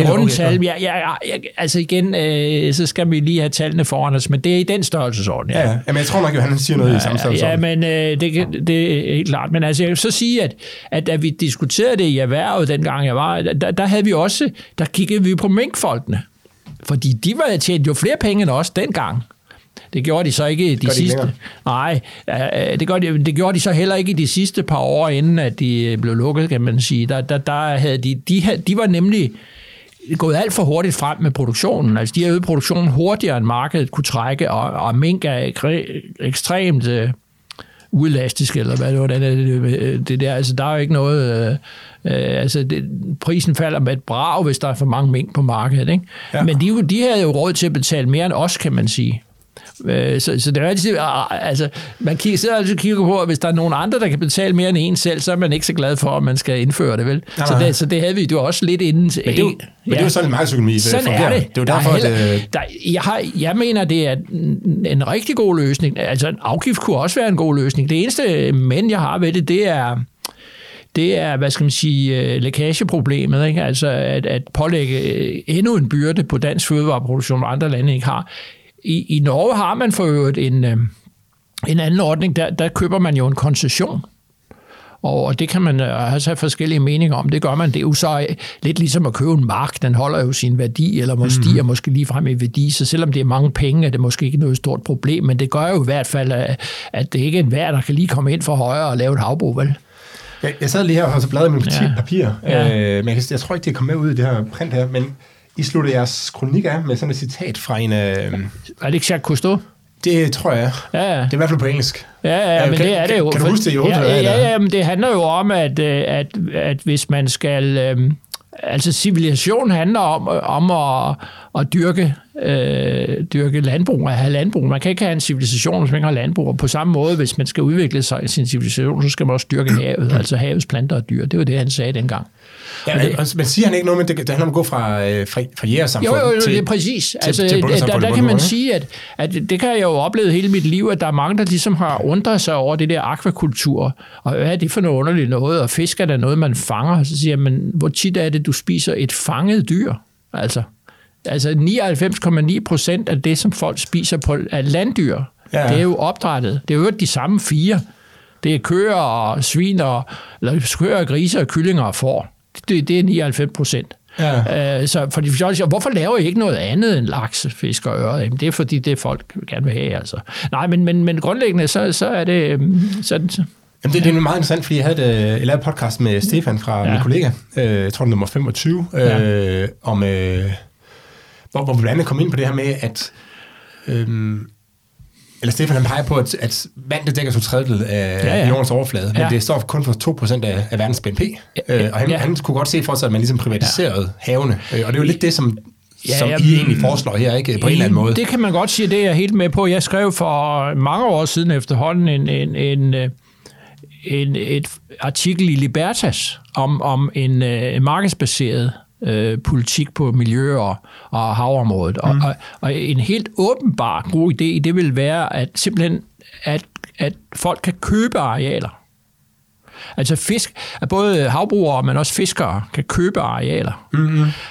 hele, okay. Altså igen, så skal vi lige have tallene foran os, men det er i den størrelsesorden. Ja. Ja, men jeg tror nok, at han siger noget i samme størrelse. Ja, men det er helt klart. Men altså, jeg vil så sige, at da vi diskuterede det i erhvervet, dengang jeg var, der havde vi også, der kiggede vi på minkfolkene. Fordi de tjente jo flere penge end os dengang. Det gjorde de så ikke de sidste. Længere. Nej, det gjorde de så heller ikke i de sidste par år, inden at de blev lukket, kan man sige. Der havde de var nemlig gået alt for hurtigt frem med produktionen. Altså, de har øget produktionen hurtigere, end markedet kunne trække, og mink er ekstremt uelastisk, eller hvordan er det der? Altså, der er jo ikke noget... prisen falder med et brag, hvis der er for mange mink på markedet, ikke? Ja. Men de havde jo råd til at betale mere end os, kan man sige. Så det er altid, altså, man sidder altid og kigger på, at hvis der er nogen andre, der kan betale mere end en selv, så er man ikke så glad for, at man skal indføre det, vel? Så det havde vi jo også lidt inden til. Men det er jo sådan en markedsøkonomi, sådan fungerer. Det er jo derfor, jeg mener, det er en rigtig god løsning. Altså, en afgift kunne også være en god løsning. Det eneste men, jeg har ved det er... Det er, hvad skal man sige, lækageproblemet, ikke? Altså at pålægge endnu en byrde på dansk fødevareproduktion, som andre lande ikke har. I Norge har man for øvrigt en anden ordning, der køber man jo en koncession. Og det kan man altså have forskellige meninger om. Det gør man. Det er jo så lidt ligesom at købe en mark. Den holder jo sin værdi, eller stiger måske lige frem i værdi. Så selvom det er mange penge, er det måske ikke noget stort problem. Men det gør jo i hvert fald, at det ikke er enhver, der kan lige komme ind for højre og lave et havbrug, vel? Jeg sad lige her og så bladrede mine papirer, men jeg tror ikke, det er kommet ud i det her print her, men I sluttede jeres kronik af med sådan et citat fra en... Er det ikke Jacques Cousteau? Det tror jeg. Ja. Det er i hvert fald på engelsk. Ja, men det er det jo. Kan du huske det i hovedet? Ja, men det handler jo om, at hvis man skal... Altså civilisation handler om at dyrke landbrug, at have landbrug. Man kan ikke have en civilisation, hvis man ikke har landbrug. Og på samme måde, hvis man skal udvikle sig i sin civilisation, så skal man også dyrke havet, altså havets planter og dyr. Det var det, han sagde dengang. Ja, men siger han ikke noget, men det handler om at gå fra jægersamfundet til bondesamfundet? Jo, det er præcis. Altså, der kan man sige, at det kan jeg jo opleve hele mit liv, at der er mange, der ligesom har undret sig over det der akvakultur, og hvad er det for noget underligt noget, og fisk er der noget, man fanger, og så siger man, hvor tit er det, du spiser et fanget dyr? Altså 99,9% af det, som folk spiser på landdyr, det er jo opdrættet. Det er jo de samme fire. Det er køer og svin, køer og griser og kyllinger og får. Det er 95%. Ja. Så for de siger, hvorfor laver I ikke noget andet end laks, fisk og øre? Jamen, det er fordi, det folk gerne vil have. Altså. Nej, men grundlæggende, så er det sådan... Jamen, det er meget interessant, fordi jeg lavede podcast med Stefan fra min kollega, jeg tror, nummer 25, om... hvor vi blandt andet kom ind på det her med, at... eller Stefan, han peger på, at vand, det dækker 2/3 af jordens overflade, men det står kun for 2% af verdens BNP. Og han kunne godt se for sig, at man ligesom privatiserede havene. Og det er jo lidt det, som I egentlig foreslår her, ikke? På en eller anden måde. Det kan man godt sige, det er jeg helt med på. Jeg skrev for mange år siden efterhånden et artikel i Libertas om en markedsbaseret politik på miljø og havområdet. Og en helt åbenbar god idé, det vil være at folk kan købe arealer. Altså fisk, at både havbrugere, men også fiskere kan købe arealer.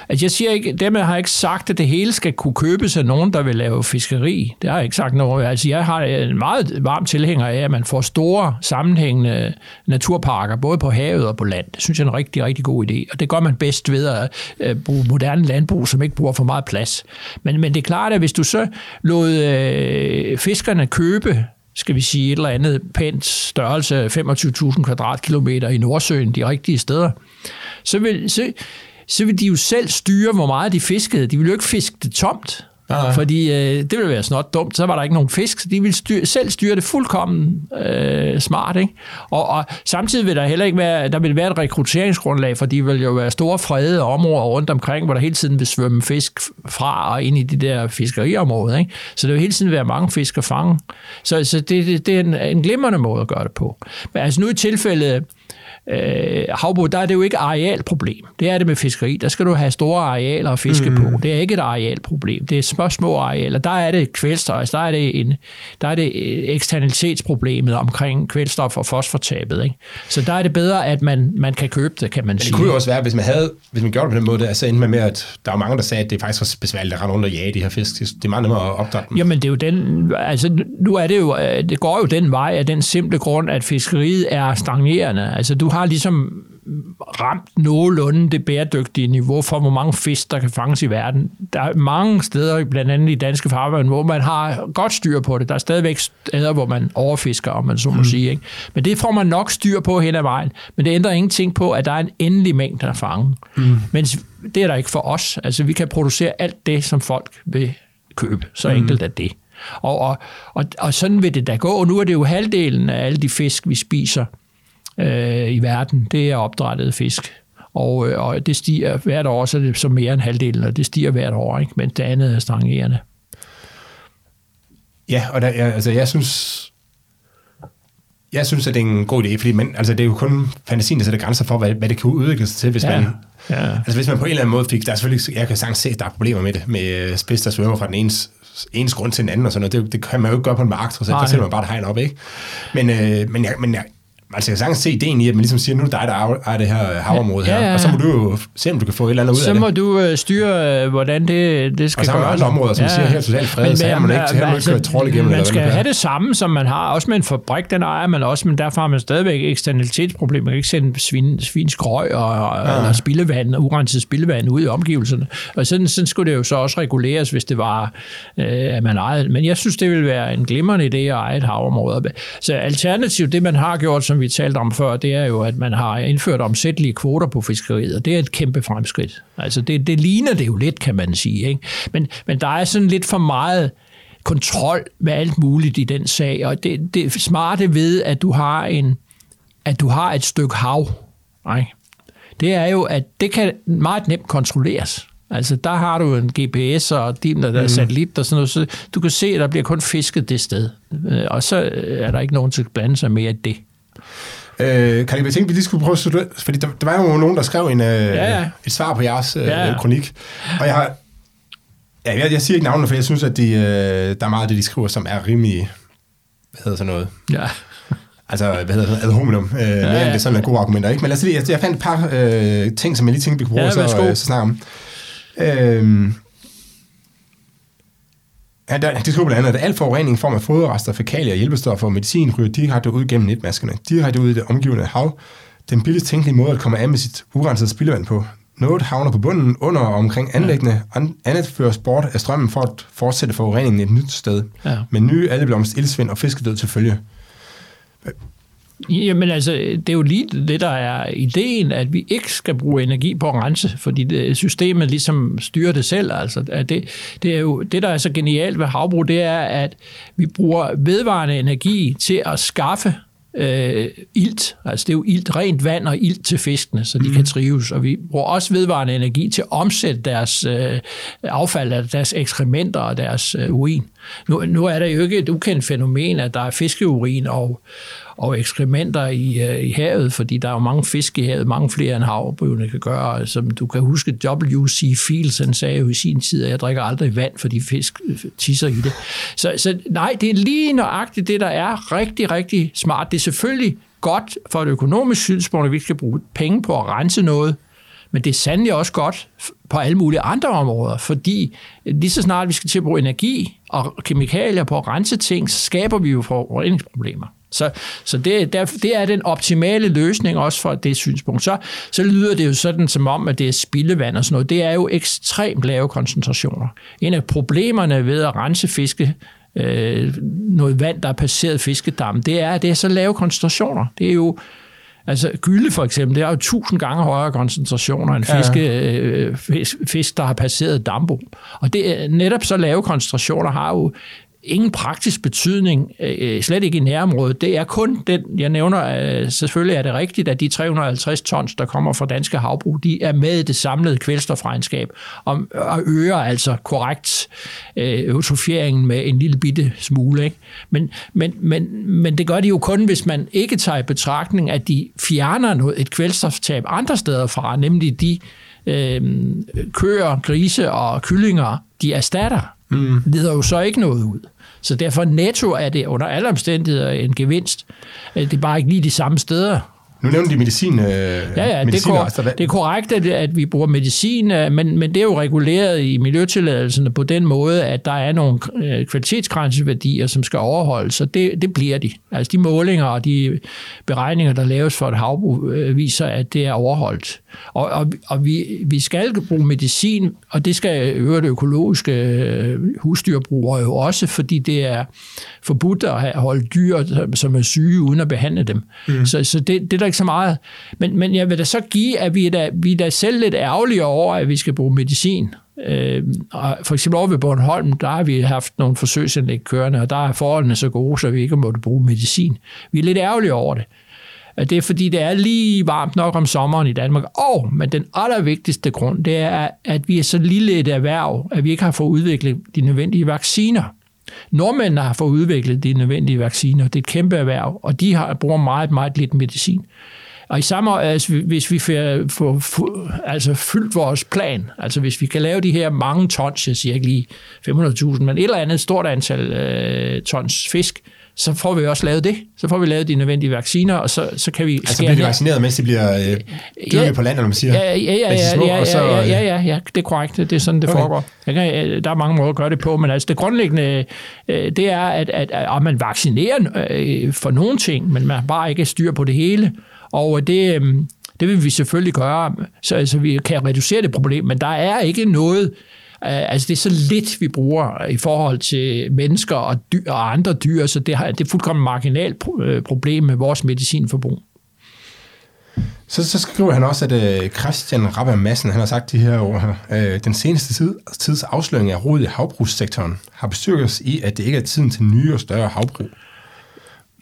Altså jeg siger ikke, dermed har jeg ikke sagt, at det hele skal kunne købes af nogen, der vil lave fiskeri. Det har jeg ikke sagt noget. Altså jeg har en meget varm tilhænger af, at man får store sammenhængende naturparker, både på havet og på land. Det synes jeg er en rigtig, rigtig god idé. Og det gør man bedst ved at bruge moderne landbrug, som ikke bruger for meget plads. Men det er klart, at hvis du så lod fiskerne købe, skal vi sige, et eller andet pænt størrelse, 25.000 kvadratkilometer i Nordsøen, de rigtige steder, så vil de jo selv styre, hvor meget de fiskede. De ville jo ikke fiske det tomt, fordi det ville være snot dumt, så var der ikke nogen fisk, så de ville selv styre det fuldkommen smart, ikke? Og samtidig vil der heller ikke være, der vil være et rekrutteringsgrundlag, for de vil jo være store fredede områder rundt omkring, hvor der hele tiden vil svømme fisk fra og ind i de der fiskeriområder, ikke? Så der vil hele tiden være mange fisk at fange. Så det er en glimrende måde at gøre det på. Men altså nu i tilfældet havbrug, der er det jo ikke arealproblem. Det er det med fiskeri. Der skal du have store arealer at fiske på. Det er ikke et arealproblem. Det er små arealer. Der er det kvælstof. Der er det eksternalitetsproblemet omkring kvælstof og fosfortabet. Ikke? Så der er det bedre, at man kan købe det, kan man sige. Det kunne jo også være, hvis man gjorde det på den måde, så endte man med, at der var mange, der sagde, at det er faktisk også besværligt at rende rundt og jage de her fisk. Det er meget nemmere at opdrætte dem. Jamen, det er jo den... Altså, nu er det jo... Det går jo den vej af den simple grund, at fiskeriet er stagnerende. Altså, du har ligesom ramt nogenlunde det bæredygtige niveau for, hvor mange fisk, der kan fanges i verden. Der er mange steder, blandt andet i danske farvand, hvor man har godt styr på det. Der er stadigvæk steder, hvor man overfisker, om man så må sige. Ikke? Men det får man nok styr på hen ad vejen. Men det ændrer ingenting på, at der er en endelig mængde at fange. Mens det er der ikke for os. Altså, vi kan producere alt det, som folk vil købe. Så enkelt er det. Og sådan vil det da gå. Og nu er det jo halvdelen af alle de fisk, vi spiser i verden, det er opdrættede fisk. Og det stiger hvert år, så er det som mere end halvdelen, og det stiger hvert år, ikke? Men det andet er stagnerende. Ja, og der, altså, jeg synes, at det er en god idé, fordi det er jo kun fantasien, der sætter grænser for, hvad det kan udvikle sig til, hvis man... Ja. Altså, hvis man på en eller anden måde fik... Der er selvfølgelig... Jeg kan sagtens se, at der er problemer med det, med spids, der svømmer fra den ens grund til den anden, og sådan noget. Det kan man jo ikke gøre på en markt, og så sætter man bare et hegn op, ikke? Men jeg kan sagtens se ideen i, at man ligesom siger, nu er det dig, der ejer det her havområde her, og så må du jo se, om du kan få et eller andet ud af det. Så må du styre, hvordan det skal gøres. Og så har man andre områder, som siger, her er totalt fredet, så her må man ikke køre trold igennem. Man skal have det samme, som man har, også med en fabrik, den ejer man også, men derfor har man stadigvæk eksternalitetsproblemer. Man kan ikke sende svinskrøg eller spildevand, urenset spildevand ud i omgivelserne. Og sådan skulle det jo så også reguleres, hvis det var, at man ejede. Men jeg synes, det ville være en glimrende idé at eje et havområde. Så alternativt, det man har gjort, som vi talte om før, det er jo, at man har indført omsættelige kvoter på fiskeriet, og det er et kæmpe fremskridt. Altså, det ligner det jo lidt, kan man sige. Ikke? Men der er sådan lidt for meget kontrol med alt muligt i den sag, og det smarte ved, at du har et stykke hav, ikke? Det er jo, at det kan meget nemt kontrolleres. Altså, der har du en GPS og din der satellit og sådan noget, så du kan se, at der bliver kun fisket det sted, og så er der ikke nogen til at blande sig mere i det. Kan jeg tænke, at vi lige skulle prøve at studere, fordi der var jo nogen, der skrev et svar på jeres kronik, og jeg siger ikke navnene, for jeg synes, at der er meget af det, de skriver, som er rimelig, hvad hedder sådan noget? Ja. Altså, hvad hedder det? Ad hominem. Det er sådan en god argument, ikke? Men lad os lige, jeg fandt et par ting, som jeg lige tænkte, vi kunne bruge, så snakke om. Ja, det skriver bl.a., at al forurening i form af foderrester, fækalier, hjælpestoffer og medicin ryger direkte ud gennem netmaskerne, direkte ud i det omgivende hav. Den billigst tænkelige måde at komme af med sit urensede spildevand på. Noget havner på bunden, under og omkring anlæggene. Andet føres bort af strømmen for at fortsætte forureningen et nyt sted. Ja. Med nye algeblomst, ildsvind og fiskedød til følge. Jamen altså, det er jo lige det, der er ideen, at vi ikke skal bruge energi på at rense, fordi systemet ligesom styrer det selv. Altså, at det er jo, det, der er så genialt ved havbrug, det er, at vi bruger vedvarende energi til at skaffe ilt. Altså, det er jo ilt, rent vand og ilt til fiskene, så de kan trives. Og vi bruger også vedvarende energi til at omsætte deres affald, deres ekskrementer og deres urin. Nu er der jo ikke et ukendt fænomen, at der er fiskeurin og ekskrementer i havet, fordi der er jo mange fisk i havet, mange flere end havbrugene kan gøre. Som du kan huske, W.C. Fields, han sagde jo i sin tid, at jeg drikker aldrig vand, fordi fisk tisser i det. Så nej, det er lige nøjagtigt det, der er rigtig, rigtig smart. Det er selvfølgelig godt for et økonomisk synspunkt, at vi skal bruge penge på at rense noget, men det er sandelig også godt på alle mulige andre områder, fordi lige så snart vi skal til at bruge energi og kemikalier på at rense ting, så skaber vi jo forureningsproblemer. Så det er den optimale løsning også fra det synspunkt. Så lyder det jo sådan som om, at det er spildevand og sådan noget. Det er jo ekstremt lave koncentrationer. En af problemerne ved at rense fiske, noget vand, der er passeret fiskedammen, det er, at det er så lave koncentrationer. Det er jo... Altså gylde for eksempel, det er jo 1000 gange højere koncentrationer end fisk, der har passeret dambrug. Og det netop så lave koncentrationer har jo ingen praktisk betydning, slet ikke i nærområdet. Det er kun den, jeg nævner, selvfølgelig er det rigtigt, at de 350 tons, der kommer fra danske havbrug, de er med i det samlede kvælstofregnskab, og øger altså korrekt eutrofieringen med en lille bitte smule. Ikke? Men det gør de jo kun, hvis man ikke tager i betragtning, at de fjerner noget, et kvælstoftab andre steder fra, nemlig de køer, grise og kyllinger, de erstatter. Leder jo så ikke noget ud. Så derfor netto er det under alle omstændigheder en gevinst. Det er bare ikke lige de samme steder. Nu nævner de medicin. Ja, det er korrekt, at vi bruger medicin, men det er jo reguleret i miljøtilladelserne på den måde, at der er nogle kvalitetsgrænseværdier, som skal overholdes, så det bliver de. Altså de målinger og de beregninger, der laves for et havbrug, viser, at det er overholdt. Og vi skal bruge medicin, og det skal øvrigt økologiske husdyrbrugere jo også, fordi det er forbudt at holde dyr, som er syge, uden at behandle dem. Mm. Så det er der ikke så meget. Men jeg vil da så give, at vi er da selv lidt ærgerlige over, at vi skal bruge medicin. Og for eksempel over ved Bornholm, der har vi haft nogle forsøgsindlæg kørende, og der er forholdene så gode, så vi ikke måtte bruge medicin. Vi er lidt ærgerlige over det. Det er fordi, det er lige varmt nok om sommeren i Danmark. Men den allervigtigste grund, det er, at vi er så lille et erhverv, at vi ikke har fået udviklet de nødvendige vacciner. Nordmændene har fået udviklet de nødvendige vacciner. Det er et kæmpe erhverv, og de bruger meget, meget lidt medicin. Og i samme, altså, hvis vi får fyldt vores plan, altså hvis vi kan lave de her mange tons, jeg siger ikke lige 500.000, men et eller andet stort antal tons fisk, så får vi også lavet det. Så får vi lavet de nødvendige vacciner, og så kan vi... Altså bliver de vaccineret, mens de bliver dyrket på land, eller man siger? Ja, det er korrekt. Det er sådan, det foregår. Der er mange måder at gøre det på, men altså det grundlæggende, det er, at man vaccinerer for nogle ting, men man bare ikke styr på det hele, og det vil vi selvfølgelig gøre, så vi kan reducere det problem, men der er ikke noget... Altså det er så lidt, vi bruger i forhold til mennesker og dyr og andre dyr, så det er fuldkommen marginalt problem med vores medicinforbrug. Så skriver han også, at Christian Rabjerg Madsen, han har sagt de her ord her, den seneste tids afsløring af rod i havbrugssektoren har bestyrket os i, at det ikke er tiden til nye og større havbrug.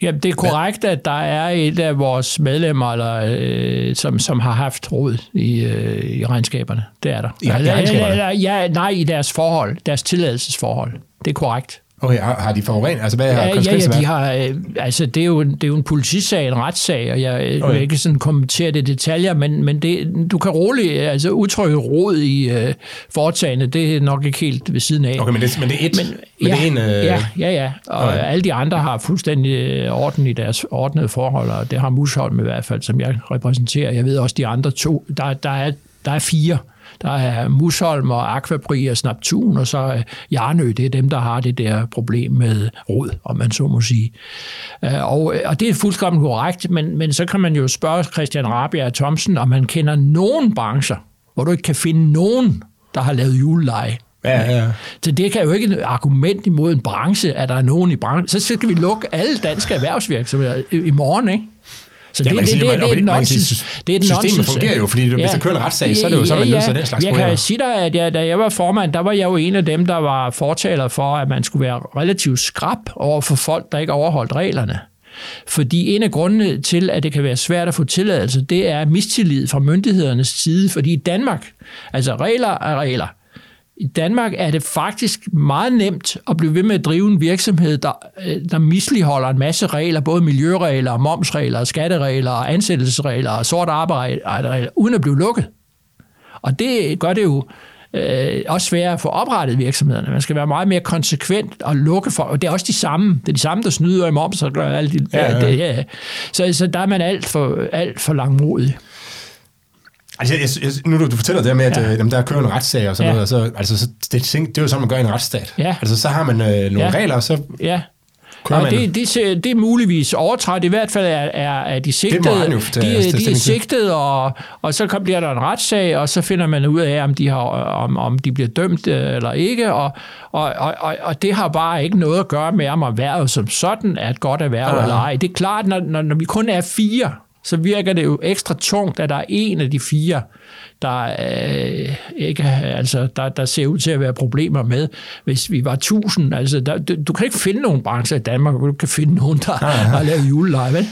Ja, det er korrekt, at der er et af vores medlemmer, som har haft rod i regnskaberne. Det er der. I deres forhold, deres tilladelsesforhold. Det er korrekt. Okay, har de forurenet? Altså, hvad har konsekvenser været? Det er jo en politisag, en retssag, og jeg vil ikke sådan kommentere det i detaljer, men det, du kan roligt, altså udtrykke rod i foretagende, det er nok ikke helt ved siden af. Okay, men det er en, alle de andre har fuldstændig orden i deres ordnede forhold, og det har Musholm i hvert fald, som jeg repræsenterer. Jeg ved også de andre to. Der er fire. Der er Musholm og Aquabri og Snaptun, og så Jarnø, det er dem, der har det der problem med rod, om man så må sige. Og det er fuldkommen korrekt, men så kan man jo spørge Christian Rabjerg Thomsen, om man kender nogen brancher, hvor du ikke kan finde nogen, der har lavet juleleje. Ja. Så det kan jo ikke et argument imod en branche, at der er nogen i branchen. Så skal vi lukke alle danske erhvervsvirksomheder i morgen, ikke? Så ja, det er et nonsens. Systemet fungerer jo, fordi hvis der kører en retssag, så er det jo sådan, man løser den slags problemer. Jeg kan sige dig, at da jeg var formand, der var jeg jo en af dem, der var fortaler for, at man skulle være relativt skrap over for folk, der ikke overholdt reglerne. Fordi en af grundene til, at det kan være svært at få tilladelse, det er mistillid fra myndighedernes side. Fordi i Danmark, altså regler er regler. I Danmark er det faktisk meget nemt at blive ved med at drive en virksomhed, der misligeholder en masse regler, både miljøregler, momsregler, skatteregler, ansættelsesregler og sort arbejde, uden at blive lukket. Og det gør det jo også sværere at få oprettet virksomhederne. Man skal være meget mere konsekvent og lukke for, og det er også de samme. Det er de samme, der snyder i moms og gør alt det. Ja. Så der er man alt for langmodig. Altså, nu du fortæller det med, at dem der kører en retssag og sådan noget, det er jo sådan, man gør i en retsstat. Ja. Altså, så har man nogle regler, og så... Ja. Det er muligvis overtræt. I hvert fald er de sigtede. De er sigtede, og så bliver der en retssag, og så finder man ud af, om de bliver dømt eller ikke. Og det har bare ikke noget at gøre med, om erhvervet som sådan er et godt erhverv eller ej. Det er klart, når vi kun er fire, så virker det jo ekstra tungt, at der er en af de fire, der ser ud til at være problemer med. Hvis vi var 1000, altså du kan ikke finde nogen brancher i Danmark, hvor du kan finde nogen, der har lavet juleleje, vel?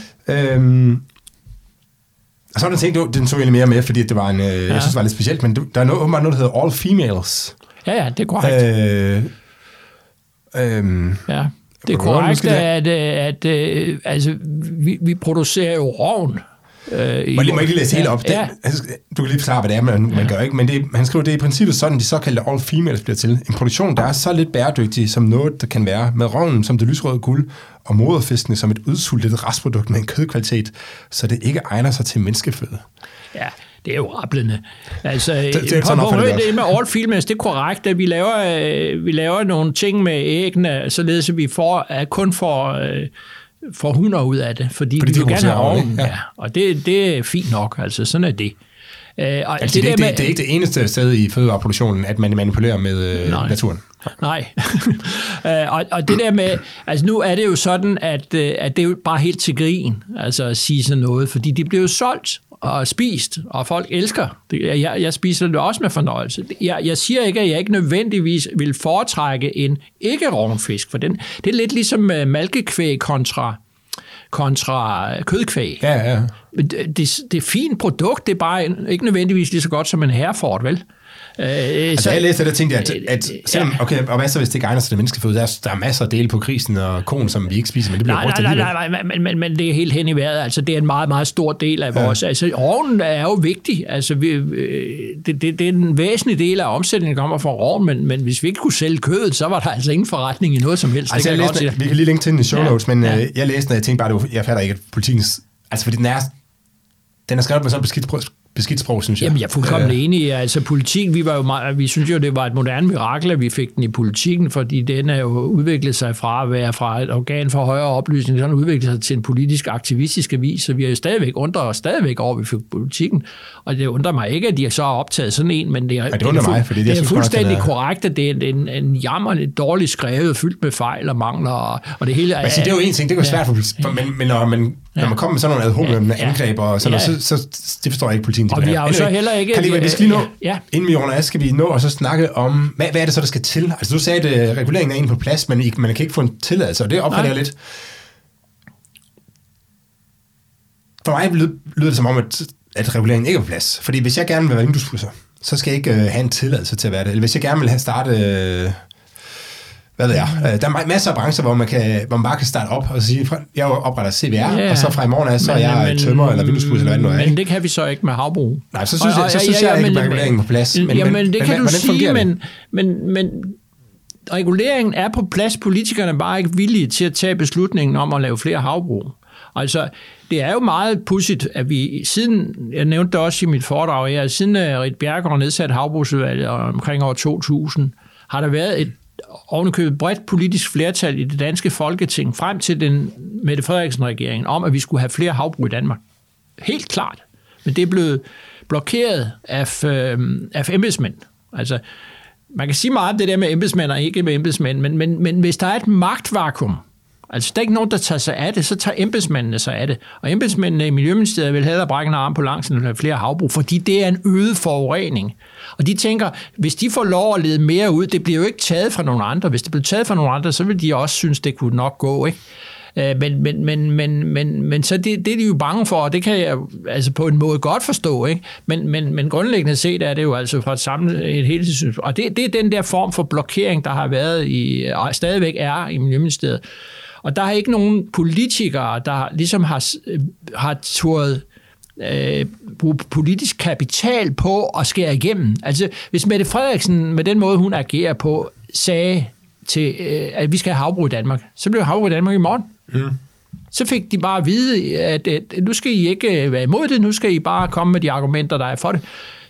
Og så er der ting, den tog jeg mere med, fordi det var en, jeg synes, det var lidt specielt, men der er åbenbart noget, der hedder All Females. Ja, det er korrekt. Ja, det er korrekt, at altså, vi producerer jo rovn. Må ikke læse helt op? Ja. Du kan lige forklare, hvad det er, man gør ikke, men han skriver, det er i princippet sådan, de såkaldte All Females bliver til. En produktion, der er så lidt bæredygtig, som noget, der kan være, med rovnen som det lysrøde guld, og moderfiskene som et udsultet restprodukt med en kødkvalitet, så det ikke egner sig til menneskeføde. Ja, det er jo rablende. Altså, det med All Females, det er korrekt, at vi laver nogle ting med æggene, således at vi kun får hunder ud af det, fordi vi gerne have ovnen. Ja. Og det er fint nok, altså sådan er det. Og altså, det er ikke det eneste sted i fødevareproduktionen, at man manipulerer med naturen. Nej. og det der med, altså nu er det jo sådan, at det er jo bare helt til grin, altså at sige sådan noget, fordi det bliver jo solgt og spist, og folk elsker. Jeg spiser det også med fornøjelse. Jeg siger ikke, at jeg ikke nødvendigvis vil foretrække en ikke-rovfisk, for det er lidt ligesom malkekvæg kontra kødkvæg. Ja. Det er fint produkt, det er bare ikke nødvendigvis lige så godt som en herford, vel? Altså, jeg læste, der tænkte jeg, at selvom, okay, og hvad så, hvis det ikke egner sig til menneskeføde, der er masser af dele på krisen og konen, som vi ikke spiser, men det bliver brugt alligevel. Men det er helt hen i vejret, altså det er en meget, meget stor del af vores, altså rovnen er jo vigtig, altså det er en væsentlig del af omsætningen, der kommer fra rovnen, men hvis vi ikke kunne sælge kødet, så var der altså ingen forretning i noget som helst. Altså, vi kan lige linke til den i show notes, men jeg læste, og jeg tænkte bare, jeg fatter ikke, at politikens, altså fordi den er skrevet med sådan beskidt sprog, synes jeg. Jamen, jeg er fuldkommen enig. Altså, politik, vi synes jo, det var et moderne mirakel, at vi fik den i politikken, fordi den er jo udviklet sig fra at være fra et organ for højere oplysning, den har udviklet sig til en politisk aktivistisk avis, så vi er jo stadigvæk over, at vi fik politikken. Og det undrer mig ikke, at de så har optaget sådan en, men det er fuldstændig korrekt, at det er en jammerlig, dårligt skrevet, fyldt med fejl og mangler, og det hele er... Altså, det er jo en ting, det er jo svært for... Men når man kommer med sådan nogle adhomerne angreb, og sådan noget, så det forstår jeg ikke politikken. Og vi har jo så heller ikke... Vi skal lige nå, inden vi runder af, skal vi nå og så snakke om, hvad er det så, der skal til? Altså, du sagde, at reguleringen er inde på plads, men man kan ikke få en tilladelse, og det opfatter jeg lidt. For mig lyder det som om, at reguleringen ikke er på plads. Fordi hvis jeg gerne vil være vinduespudser, så skal jeg ikke have en tilladelse til at være det. Eller hvis jeg gerne vil have startet... Hvad ved jeg? Der er masser af brancher, hvor man bare kan starte op og sige, jeg opretter CVR, og så fra i morgen af, så jeg tømmer eller vinduespudser eller hvad det nu er. Men det kan vi så ikke med havbrug. Nej, så synes jeg ikke, at reguleringen er på plads. Men det kan du sige, men reguleringen er på plads. Politikerne er bare ikke villige til at tage beslutningen om at lave flere havbrug. Altså, det er jo meget pudsigt, at vi siden, jeg nævnte det også i mit foredrag her, siden Ritt Bjerregaard nedsatte havbrugsudvalget omkring år 2000, har der været et ovenikøbet bredt politisk flertal i det danske folketing frem til den Mette Frederiksen-regeringen om, at vi skulle have flere havbrug i Danmark. Helt klart. Men det er blevet blokeret af embedsmænd. Altså, man kan sige meget om det der med embedsmænd og ikke med embedsmænd, men hvis der er et magtvakuum, altså der er ikke nogen, der tager sig af det, så tager embedsmændene sig af det. Og embedsmændene i Miljøministeriet vil hellere brække en arm på langsiden og have flere havbrug, fordi det er en øget forurening. Og de tænker, hvis de får lov at lede mere ud, det bliver jo ikke taget fra nogen andre. Hvis det bliver taget fra nogen andre, så vil de også synes, det kunne nok gå, ikke? Men så det er de jo bange for, og det kan jeg altså på en måde godt forstå, ikke? Men grundlæggende set er det jo altså fra et helhedssyn. Og det er den der form for blokering, der har været i, og stadigvæk er i Miljøministeriet. Og der er ikke nogen politikere, der ligesom har turet bruge politisk kapital på at skære igennem. Altså, hvis Mette Frederiksen med den måde, hun agerer på, sagde til, at vi skal have havbrug i Danmark, så blev havbrug i Danmark i morgen. Mm. Så fik de bare at vide, at nu skal I ikke være imod det, nu skal I bare komme med de argumenter, der er for det.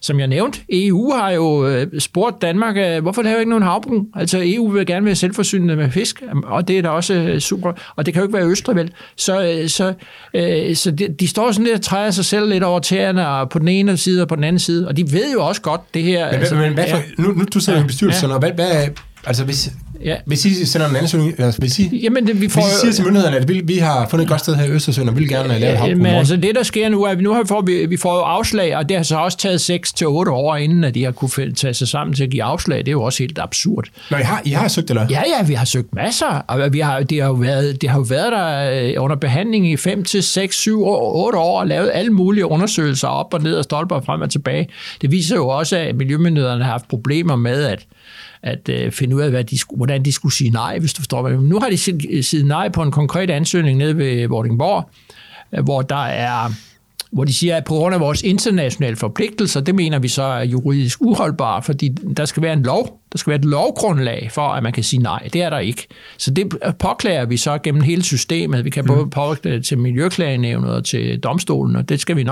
Som jeg nævnte, EU har jo spurgt Danmark, hvorfor laver ikke nogen havbrug? Altså EU vil gerne være selvforsynende med fisk, og det er da også super, og det kan jo ikke være Østrig, vel? Så de står sådan lidt og træder sig selv lidt over tæerne på den ene side og på den anden side, og de ved jo også godt det her. Men altså, nu du sidder i bestyrelsen, og hvad Altså hvis I sender en ansøgning, altså hvis I siger til myndighederne, at vi har fundet et godt sted her i Østersøen, og vi vil gerne lave et havbrug. Men altså det, der sker nu, er, at vi får afslag, og det har så også taget 6-8 år, inden at de har kunne tage sig sammen til at give afslag. Det er jo også helt absurd. Nå, I har søgt, eller? Ja, vi har søgt masser, og det har jo været der under behandling i 5-8 år, og lavet alle mulige undersøgelser op og ned og stolper frem og tilbage. Det viser jo også, at miljømyndighederne har haft problemer med at finde ud af, hvordan de skulle sige nej, hvis du forstår mig. Nu har de sige nej på en konkret ansøgning nede ved Vordingborg, hvor de siger, at på grund af vores internationale forpligtelser, det mener vi så er juridisk uholdbare, fordi der skal være en lov, der skal være et lovgrundlag for, at man kan sige nej. Det er der ikke. Så det påklager vi så gennem hele systemet. Vi kan både påklage til Miljøklagenævnet og til domstolen, og det skal vi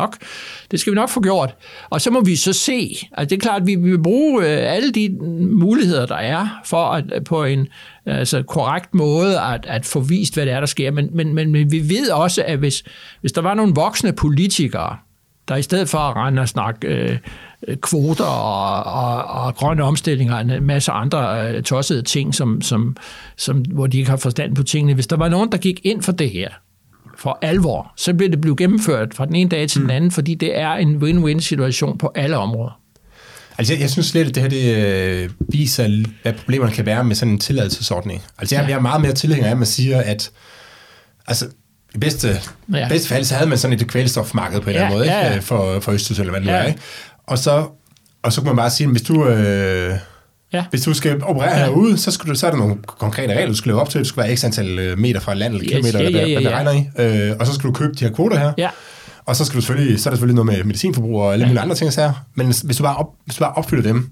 nok få gjort. Og så må vi så se, at det er klart, at vi vil bruge alle de muligheder, der er, for at på en korrekt måde at få vist, hvad det er, der sker. Men vi ved også, at hvis der var nogle voksne politikere, der i stedet for at rende og snakke kvoter og grønne omstillinger og en masse andre tossede ting, hvor de ikke har forstand på tingene. Hvis der var nogen, der gik ind for det her for alvor, så blev det gennemført fra den ene dag til den anden, fordi det er en win-win-situation på alle områder. Altså, jeg synes slet, at det her det viser, hvad problemerne kan være med sådan en tilladelsesordning. Altså, jeg er meget mere tilhænger af, at man siger, at altså, i bedste fald, så havde man sådan et kvælstofmarked på en eller anden måde, ikke? For Østersøen eller hvad det nu er, ikke? Og så kan man bare sige, at hvis du skal operere herude, så er der nogle konkrete regler, du skal leve op til. Du skal være x antal meter fra land eller kilometer, eller hvad det regner i. Og så skal du købe de her kvoter her. Ja. Og så skal du selvfølgelig, så er der selvfølgelig noget med medicinforbrug og alle mulige andre ting her. Men hvis du bare opfylder dem,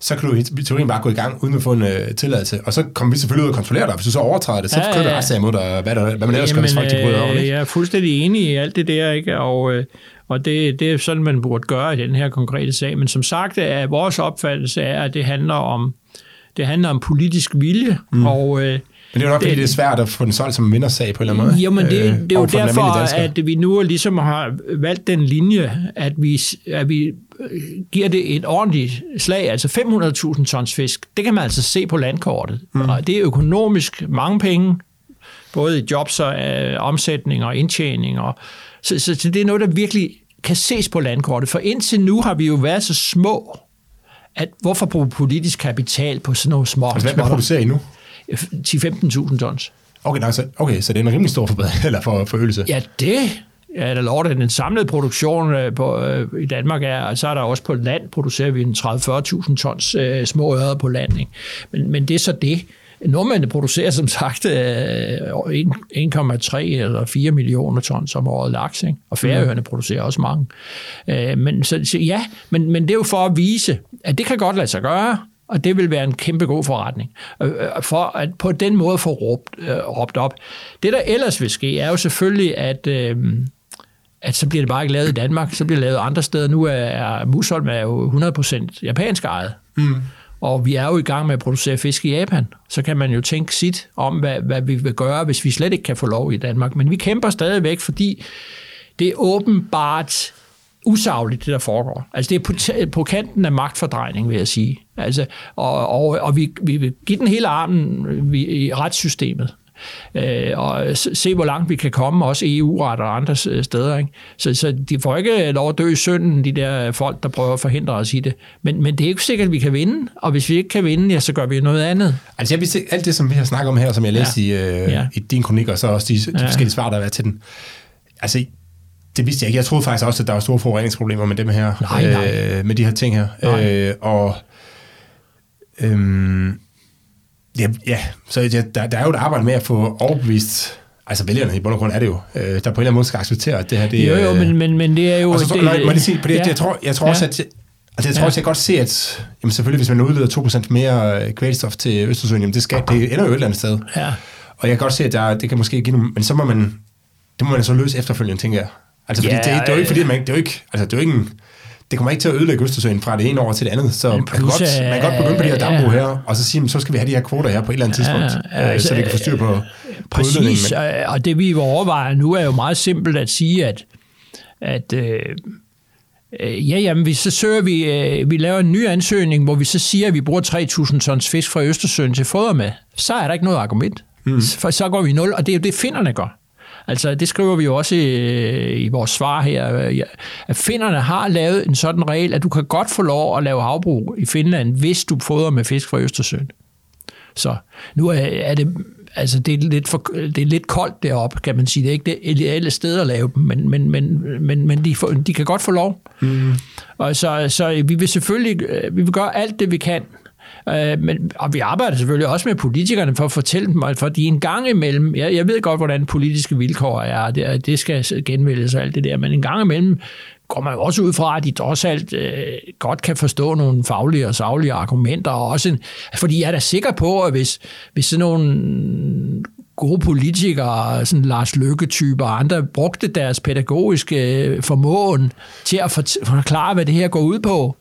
så kan du i teorien bare gå i gang, uden at få en tilladelse. Og så kommer vi selvfølgelig ud og kontrollerer dig. Hvis du så overtræder det, så kører du retssag imod dig, hvad man ellers gør, hvis folk de bryder over. Jeg er fuldstændig enig i alt det der, ikke? Og det er sådan, man burde gøre i den her konkrete sag. Men som sagt, er vores opfattelse er, at det handler om politisk vilje. Men det er jo nok, fordi det er svært at få den solgt som en vindersag på en eller anden måde. Jo, men det er jo derfor, at vi nu ligesom har valgt den linje, at vi giver det et ordentligt slag, altså 500.000 tons fisk. Det kan man altså se på landkortet. Og det er økonomisk mange penge, både i jobs og omsætning og indtjening. Så det er noget, der virkelig kan ses på landkortet. For indtil nu har vi jo været så små, at hvorfor bruge politisk kapital på sådan nogle små... Altså, hvad producerer I nu? 10-15.000 tons. Okay, så det er en rimelig stor forbedring eller forøgelse. Ja, det er der lov, at den samlede produktion i Danmark er, og så er der også på land, producerer vi en 30-40.000 tons små ører på land. Ikke? Men det er så det. Nordmændene producerer som sagt 1,3 eller 4 millioner tons om året laks, ikke? Og Færøerne producerer også mange. Men det er jo for at vise, at det kan godt lade sig gøre, og det vil være en kæmpe god forretning, for at på den måde få råbt op. Det, der ellers vil ske, er jo selvfølgelig, at så bliver det bare ikke lavet i Danmark, så bliver det lavet andre steder. Nu er Musholm jo 100% japansk ejet, og vi er jo i gang med at producere fisk i Japan. Så kan man jo tænke sit om, hvad vi vil gøre, hvis vi slet ikke kan få lov i Danmark. Men vi kæmper stadigvæk, fordi det er åbenbart... usagligt, det der foregår. Altså, det er på kanten af magtfordrejning, vil jeg sige. Altså, og vi vil give den hele armen i retssystemet, og se, hvor langt vi kan komme, også EU-ret og andre steder. Ikke? Så de får ikke lov at dø i synden, de der folk, der prøver at forhindre os i det. Men det er ikke sikkert, at vi kan vinde, og hvis vi ikke kan vinde, så gør vi noget andet. Altså, jeg vil se, alt det, som vi har snakket om her, som jeg læste i din kronik, og så også de forskellige svar, der er til den. Altså, det vidste jeg ikke. Jeg troede faktisk også, at der var store forureningsproblemer med dem her, med de her ting her. Så der er jo et arbejde med at få overbevist, altså vælgerne i bund og grund er det jo, der på en eller anden måde skal acceptere, at det her det er... Men det er jo... Altså, jeg tror også, jeg godt se, at jamen, selvfølgelig, hvis man udleder 2% mere kvælstof til Østersøen, jamen, det ender jo et eller andet sted. Ja. Og jeg kan godt se, at det kan måske give nogle... Men så må man... Det må man så løse efterfølgende, tænker jeg. Altså, fordi det er jo ikke, fordi man... Det kommer ikke til at ødelægge Østersøen fra det ene år til det andet, så man kan godt begynde på de her dambrug her, og så sige, så skal vi have de her kvoter her på et eller andet tidspunkt, så vi kan få styr på udledningen. Præcis, og det vi overvejer nu er jo meget simpelt at sige, at Jamen, så søger vi laver en ny ansøgning, hvor vi så siger, at vi bruger 3.000 tons fisk fra Østersøen til foder med. Så er der ikke noget argument. Mm. For så går vi i nul, og det er jo det, finnerne gør. Altså, det skriver vi jo også i vores svar her, at finnerne har lavet en sådan regel, at du kan godt få lov at lave havbrug i Finland, hvis du fodrer med fisk fra Østersøen. Så nu er det, altså det er lidt koldt deroppe, kan man sige. Det er ikke det ideelle sted at lave dem, men de kan godt få lov. Mm. Og så vi vil selvfølgelig gøre alt det, vi kan. Og vi arbejder selvfølgelig også med politikerne for at fortælle dem, for de en gang imellem, jeg ved godt, hvordan politiske vilkår er, det skal genvældes og alt det der, men en gang imellem går man jo også ud fra, at de trods alt godt kan forstå nogle faglige og saglige argumenter, og også fordi jeg er da sikker på, at hvis sådan nogle gode politikere, sådan Lars Løkke-typer og andre, brugte deres pædagogiske formåen til at forklare, hvad det her går ud på,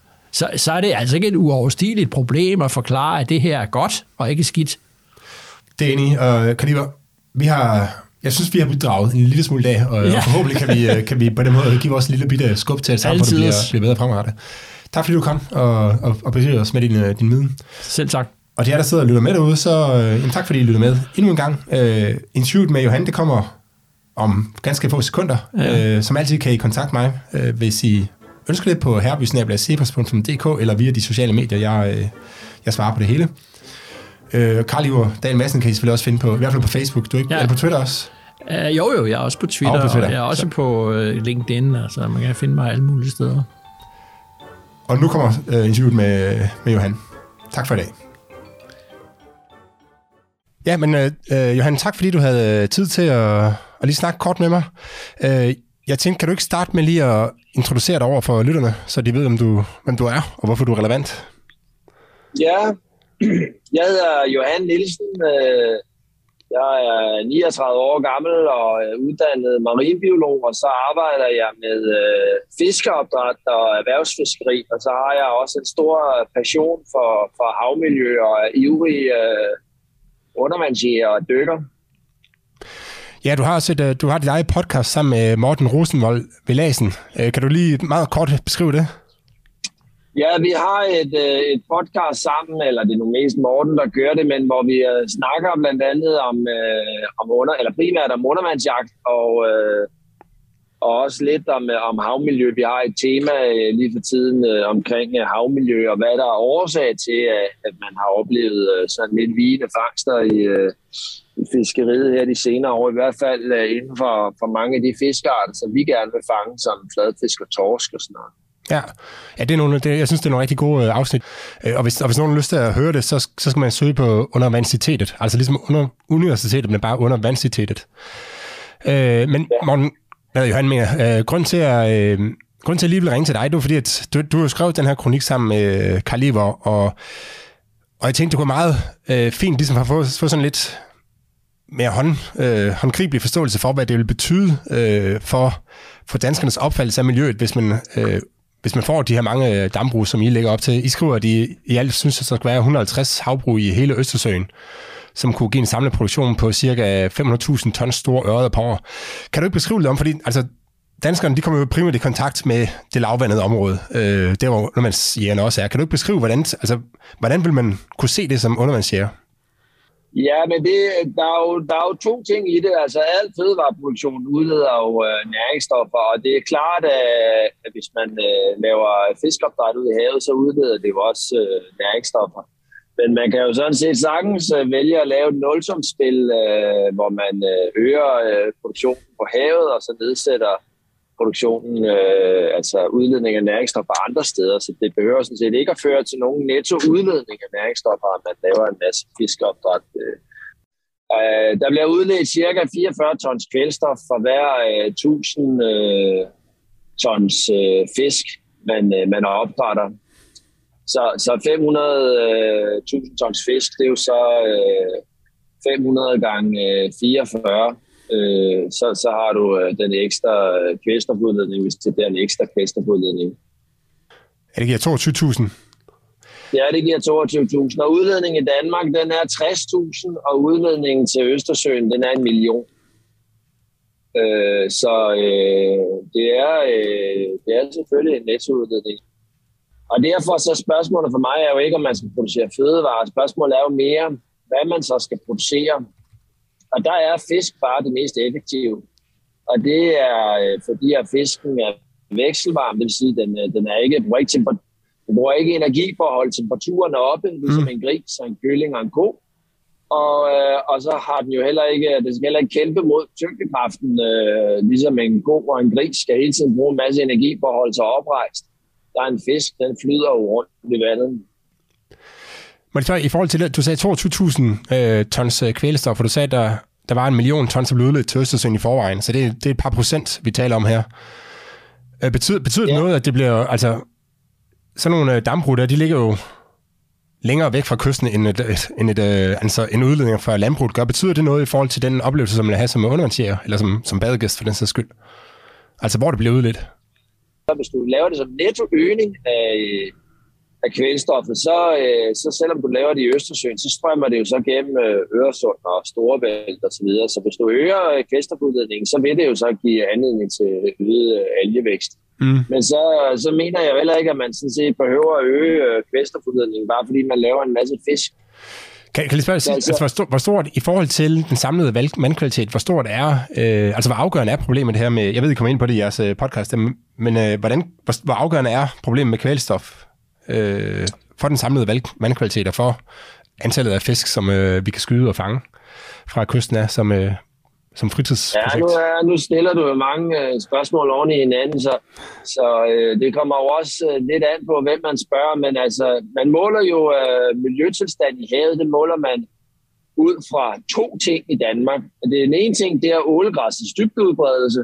så er det altså ikke et uoverstigeligt problem at forklare, at det her er godt og ikke skidt. Det er enig. Og Carl Iver, jeg synes, vi har bidraget en lille smule dag, og forhåbentlig kan vi på den måde give vores lille bitte skub til at sammen, hvor det bliver bedre fremadrettet. Tak fordi du kom og besøgte os med din viden. Selv tak. Og de her, der sidder og lytter med derude, så tak fordi I lytter med. Endnu en gang, interviewet med Johan, det kommer om ganske få sekunder. Ja. Som altid kan I kontakte mig, hvis I ønsker det på herby@cepos.dk eller via de sociale medier. Jeg svarer på det hele. Carl Iver Dahl-Madsen kan I selvfølgelig også finde på, i hvert fald på Facebook. Du er ikke på Twitter også? Jo, jeg er også på Twitter, og jeg er også på LinkedIn, altså man kan finde mig alle mulige steder. Og nu kommer interviewet med Johan. Tak for i dag. Ja, men Johan, tak fordi du havde tid til at lige snakke kort med mig. Jeg tænkte, kan du ikke starte med lige at introducere dig over for lytterne, så de ved, hvem du er, og hvorfor du er relevant? Ja, jeg hedder Johan Nielsen. Jeg er 39 år gammel og uddannet marinbiolog, og så arbejder jeg med fiskeopdræt og erhvervsfiskeri, og så har jeg også en stor passion for havmiljø og ivrige undervandsjæger og dykker. Ja, du har dit eget podcast sammen med Morten Rosenvold ved Lasen. Kan du lige meget kort beskrive det? Ja, vi har et podcast sammen, eller det er nu mest Morten, der gør det, men hvor vi snakker blandt andet primært om undervandsjagt og også lidt om havmiljø. Vi har et tema lige for tiden omkring havmiljø og hvad der er årsag til, at man har oplevet sådan lidt vigende fangster i fiskeriet her de senere år, i hvert fald inden for mange af de fiskearter, som vi gerne vil fange, som fladfisk og torsk og sådan noget. Ja, jeg synes, det er nogle rigtig gode afsnit. Og hvis nogen har lyst til at høre det, så skal man søge på undervandsitetet. Altså ligesom under universitetet, men bare undervandsitetet. Morten, Johan mener, grunden til at lige vil ringe til dig, det var fordi, at du har skrevet den her kronik sammen med Carl Iver, og jeg tænkte, det kunne være meget fint ligesom at få sådan lidt mere håndgribelig forståelse for, hvad det vil betyde for danskernes opfattelse af miljøet, hvis man får de her mange dambrug, som I lægger op til. I skriver, at I alt synes, at der skal være 150 havbrug i hele Østersøen, som kunne give en samlet produktion på ca. 500.000 tons store ørreder per år. Kan du ikke beskrive det om? Fordi altså, danskerne de kommer jo primært i kontakt med det lavvandede område. Der, hvor undervandsjægerne også er. Kan du ikke beskrive, hvordan vil man kunne se det som undervandsjæger? Ja, men der er jo to ting i det. Altså, al fødevareproduktion udleder jo næringsstoffer, og det er klart, at hvis man laver fiskopdræt ud i havet, så udleder det jo også næringsstoffer. Men man kan jo sådan set sagtens vælge at lave et nulsumsspil, hvor man øger produktionen på havet, og så nedsætter produktionen, altså udledning af næringsstoffer andre steder, så det behøver sådan set ikke at føre til nogen netto udledning af næringsstoffer, at man laver en masse fiskeopdræt. Der bliver udledt ca. 44 tons kvælstof for hver 1000 tons fisk, man opdrætter. Så 500.000 tons fisk, det er jo så 500 gange 44. Så har du den ekstra kvælstofudledning, hvis det bliver en ekstra kvælstofudledning. Ja, det giver 22.000. Ja, det giver 22.000. Og udledningen i Danmark, den er 60.000, og udledningen til Østersøen, den er 1 million. Det er selvfølgelig en nettoudledning. Og derfor så spørgsmålet for mig er jo ikke, om man skal producere fødevarer. Spørgsmålet er jo mere, hvad man så skal producere. Og der er fisk bare det mest effektive. Og det er fordi, at fisken er vekselvarm, det vil sige, den bruger ikke energi for at holde temperaturen oppe, ligesom en gris, en kylling og en ko. Og så har den jo heller ikke, det skal heller ikke kæmpe mod tyngdekraften, ligesom en ko og en gris skal hele tiden bruge en masse energi for at holde sig oprejst. Der er en fisk, den flyder jo rundt i vandet. Men så i forhold til det, du sagde 22.000 tons kvælstof, og du sagde, der var 1 million tons, der blev udledt til Østersøen i forvejen, så det er et par procent, vi taler om her. Betyder det noget, at det bliver, altså sådan nogle dambrug der, de ligger jo længere væk fra kysten, end en udledning fra landbruget gør. Betyder det noget i forhold til den oplevelse, som man har som undervandsjæger, eller som badegæst for den sags skyld? Altså, hvor det bliver udledt? Hvis du laver det som nettoøgning af kvælstoffet, så selvom du laver det i Østersøen, så strømmer det jo så gennem Øresund og Storebælt og så videre. Så hvis du øger kvælstofudledningen, så vil det jo så give anledning til øget algevækst. Men så mener jeg heller ikke, at man sådan set behøver at øge kvælstofudledningen, bare fordi man laver en masse fisk. Kan lige spørge dig, altså, hvor stort i forhold til den samlede vandkvalitet, hvor stort er, hvor afgørende er problemet her med, jeg ved, I kommer ind på det i jeres podcast, men hvor afgørende er problemet med kvælstof for den samlede vandkvalitet og for antallet af fisk, som vi kan skyde og fange fra kysten af som fritidsprojekt? Ja, nu stiller du jo mange spørgsmål oven i hinanden, så det kommer jo også lidt an på, hvem man spørger, men altså, man måler jo miljøtilstand i havet, det måler man ud fra 2 ting i Danmark. Det er den ene ting, det er ålegræssets dybdeudbredelse,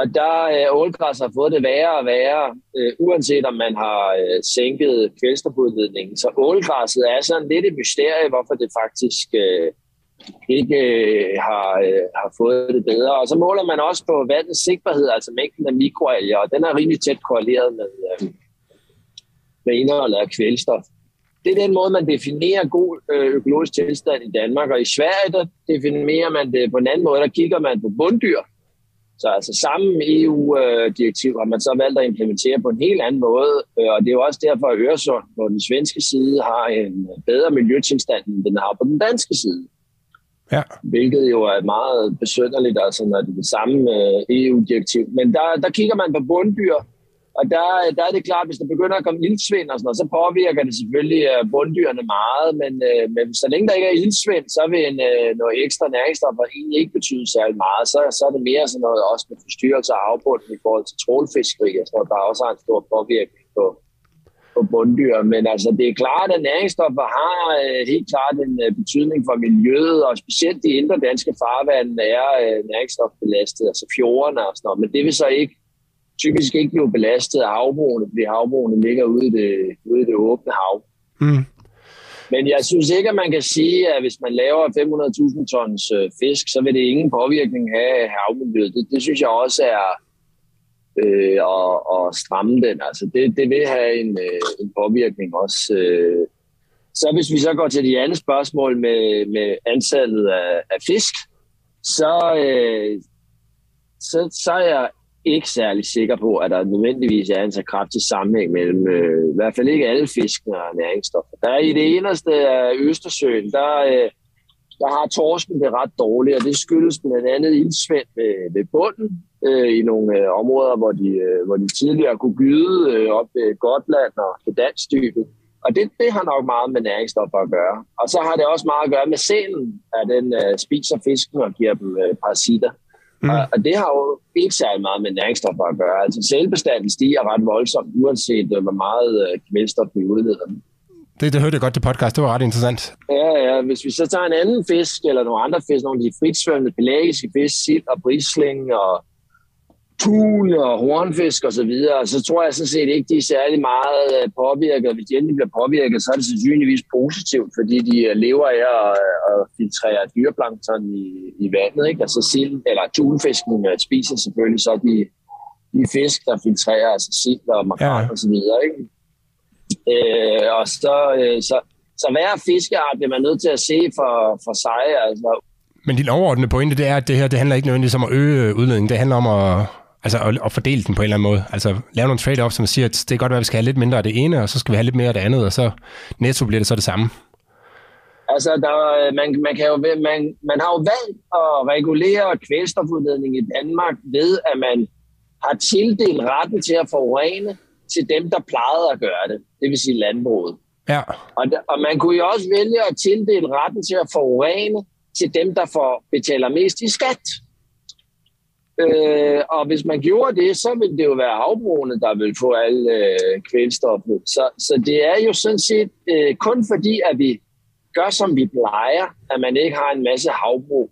og der ålegræs har fået det værre og værre, uanset om man har sænket kvælstofudledningen. Så ålegræsset er sådan lidt et mysterie, hvorfor det faktisk ikke har fået det bedre. Og så måler man også på vandets sigtbarhed, altså mængden af mikroalger, og den er rimelig tæt korreleret med indholdet af kvælstof. Det er den måde, man definerer god økologisk tilstand i Danmark, og i Sverige, der definerer man det på en anden måde, der kigger man på bunddyr. Så altså samme EU-direktiv har man så valgt at implementere på en helt anden måde, og det er jo også derfor, at Øresund på den svenske side har en bedre miljøtilstand, end den har på den danske side. Ja. Hvilket jo er meget besynderligt, altså når det er det samme EU-direktiv. Men der kigger man på bunddyr, og der er det klart, at hvis der begynder at komme iltsvind og sådan noget, så påvirker det selvfølgelig bunddyrene meget, men så længe der ikke er iltsvind, så vil noget ekstra næringsstoffer egentlig ikke betyde særlig meget. Så er det mere sådan noget også med forstyrrelser og afbunden i forhold til trålfiskeri, altså der også har en stor påvirkning på bunddyr, men altså det er klart, at næringsstoffer har helt klart en betydning for miljøet, og specielt de indre danske farvand er næringsstofbelastet, altså fjorderne og sådan noget, men det vil så ikke typisk ikke blive belastet af havbrugene, fordi havbrugene ligger ude i det åbne hav. Men jeg synes ikke, at man kan sige, at hvis man laver 500.000 tons fisk, så vil det ingen påvirkning have havmiljøet. Det synes jeg også er og stramme den. Altså det vil have en påvirkning også. Så hvis vi så går til de andre spørgsmål med antallet af fisk, så er jeg ikke særlig sikker på, at der nødvendigvis er en så kraftig sammenhæng mellem i hvert fald ikke alle fiskene og næringsstoffer. Der er i det inderste af Østersøen, der har torsken det ret dårligt, og det skyldes blandt andet iltsvind ved bunden i nogle områder, hvor de tidligere kunne gyde op ved Gotland og Gdansk-dybet. Og det har nok meget med næringsstoffer at gøre. Og så har det også meget at gøre med sælen, at den spiser fisken og giver dem parasitter. Og det har jo ikke særlig meget med næringsstoffer at gøre. Altså sælbestanden stiger ret voldsomt, uanset hvor meget kvælstof vi udleder. Det hørte jeg godt til podcast, det var ret interessant. Ja, hvis vi så tager en anden fisk, eller nogle andre fisk, nogle af de fritsvømmende pelagiske fisk, sild og brisling og tun og hornfisk og så videre, så tror jeg sådan set ikke, de er særlig meget påvirket. Hvis de endelig bliver påvirket, så er det sandsynligvis positivt, fordi de lever af at filtrere dyreplankton i vandet, ikke? Altså sild, eller tunfisken spiser selvfølgelig så de fisk, der filtrerer, altså sild og makrel og så videre, ikke? Og så hver fiskeart bliver man nødt til at se for sig. Altså, Men din overordnede pointe, det er, at det her, det handler ikke nødvendigvis om at øge udledningen. Det handler om at fordele den på en eller anden måde. Altså lave nogle trade-offs, som siger, at det kan godt være, at vi skal have lidt mindre af det ene, og så skal vi have lidt mere af det andet, og så netto bliver det så det samme. Altså, man har jo valgt at regulere kvælstofudledning i Danmark ved, at man har tildelt retten til at forurene til dem, der plejede at gøre det. Det vil sige landbruget. Ja. Og man kunne jo også vælge at tildele retten til at forurene til dem, der betaler mest i skat. Og hvis man gjorde det, så ville det jo være havbrugene, der ville få alle kvælstoffet. Så det er jo sådan set kun fordi, at vi gør, som vi plejer, at man ikke har en masse havbrug.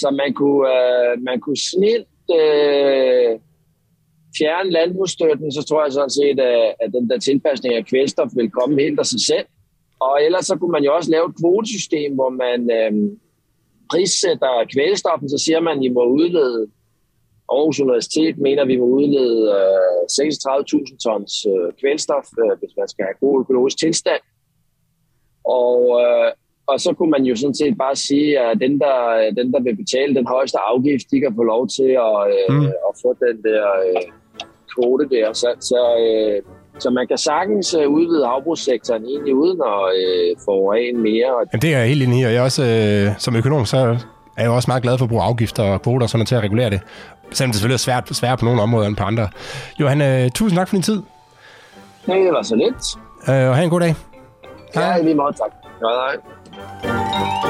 Så man kunne snilt fjerne landbrugsstøtten, så tror jeg sådan set, at den der tilpasning af kvælstof vil komme helt af sig selv. Og ellers så kunne man jo også lave et kvotesystem, hvor man prissætter kvælstoffen, så siger man, at I må udlede, Aarhus Universitet mener, at vi må udlede 36.000 tons kvælstof, hvis man skal have god økologisk tilstand. Og så kunne man jo sådan set bare sige, at den der vil betale den højeste afgift, de kan få lov til at få den der kvote der. Så man kan sagtens udvide havbrugssektoren egentlig uden at forurene mere. Jamen, det er jeg helt enig i, og jeg også, som økonom, så er jeg også meget glad for at bruge afgifter og kvoter og sådan noget til at regulere det. Selvom det selvfølgelig er sværere på nogle områder end på andre. Johan, tusind tak for din tid. Ja, det var så lidt. Og have en god dag. Hej. Ja, lige meget tak. Hej.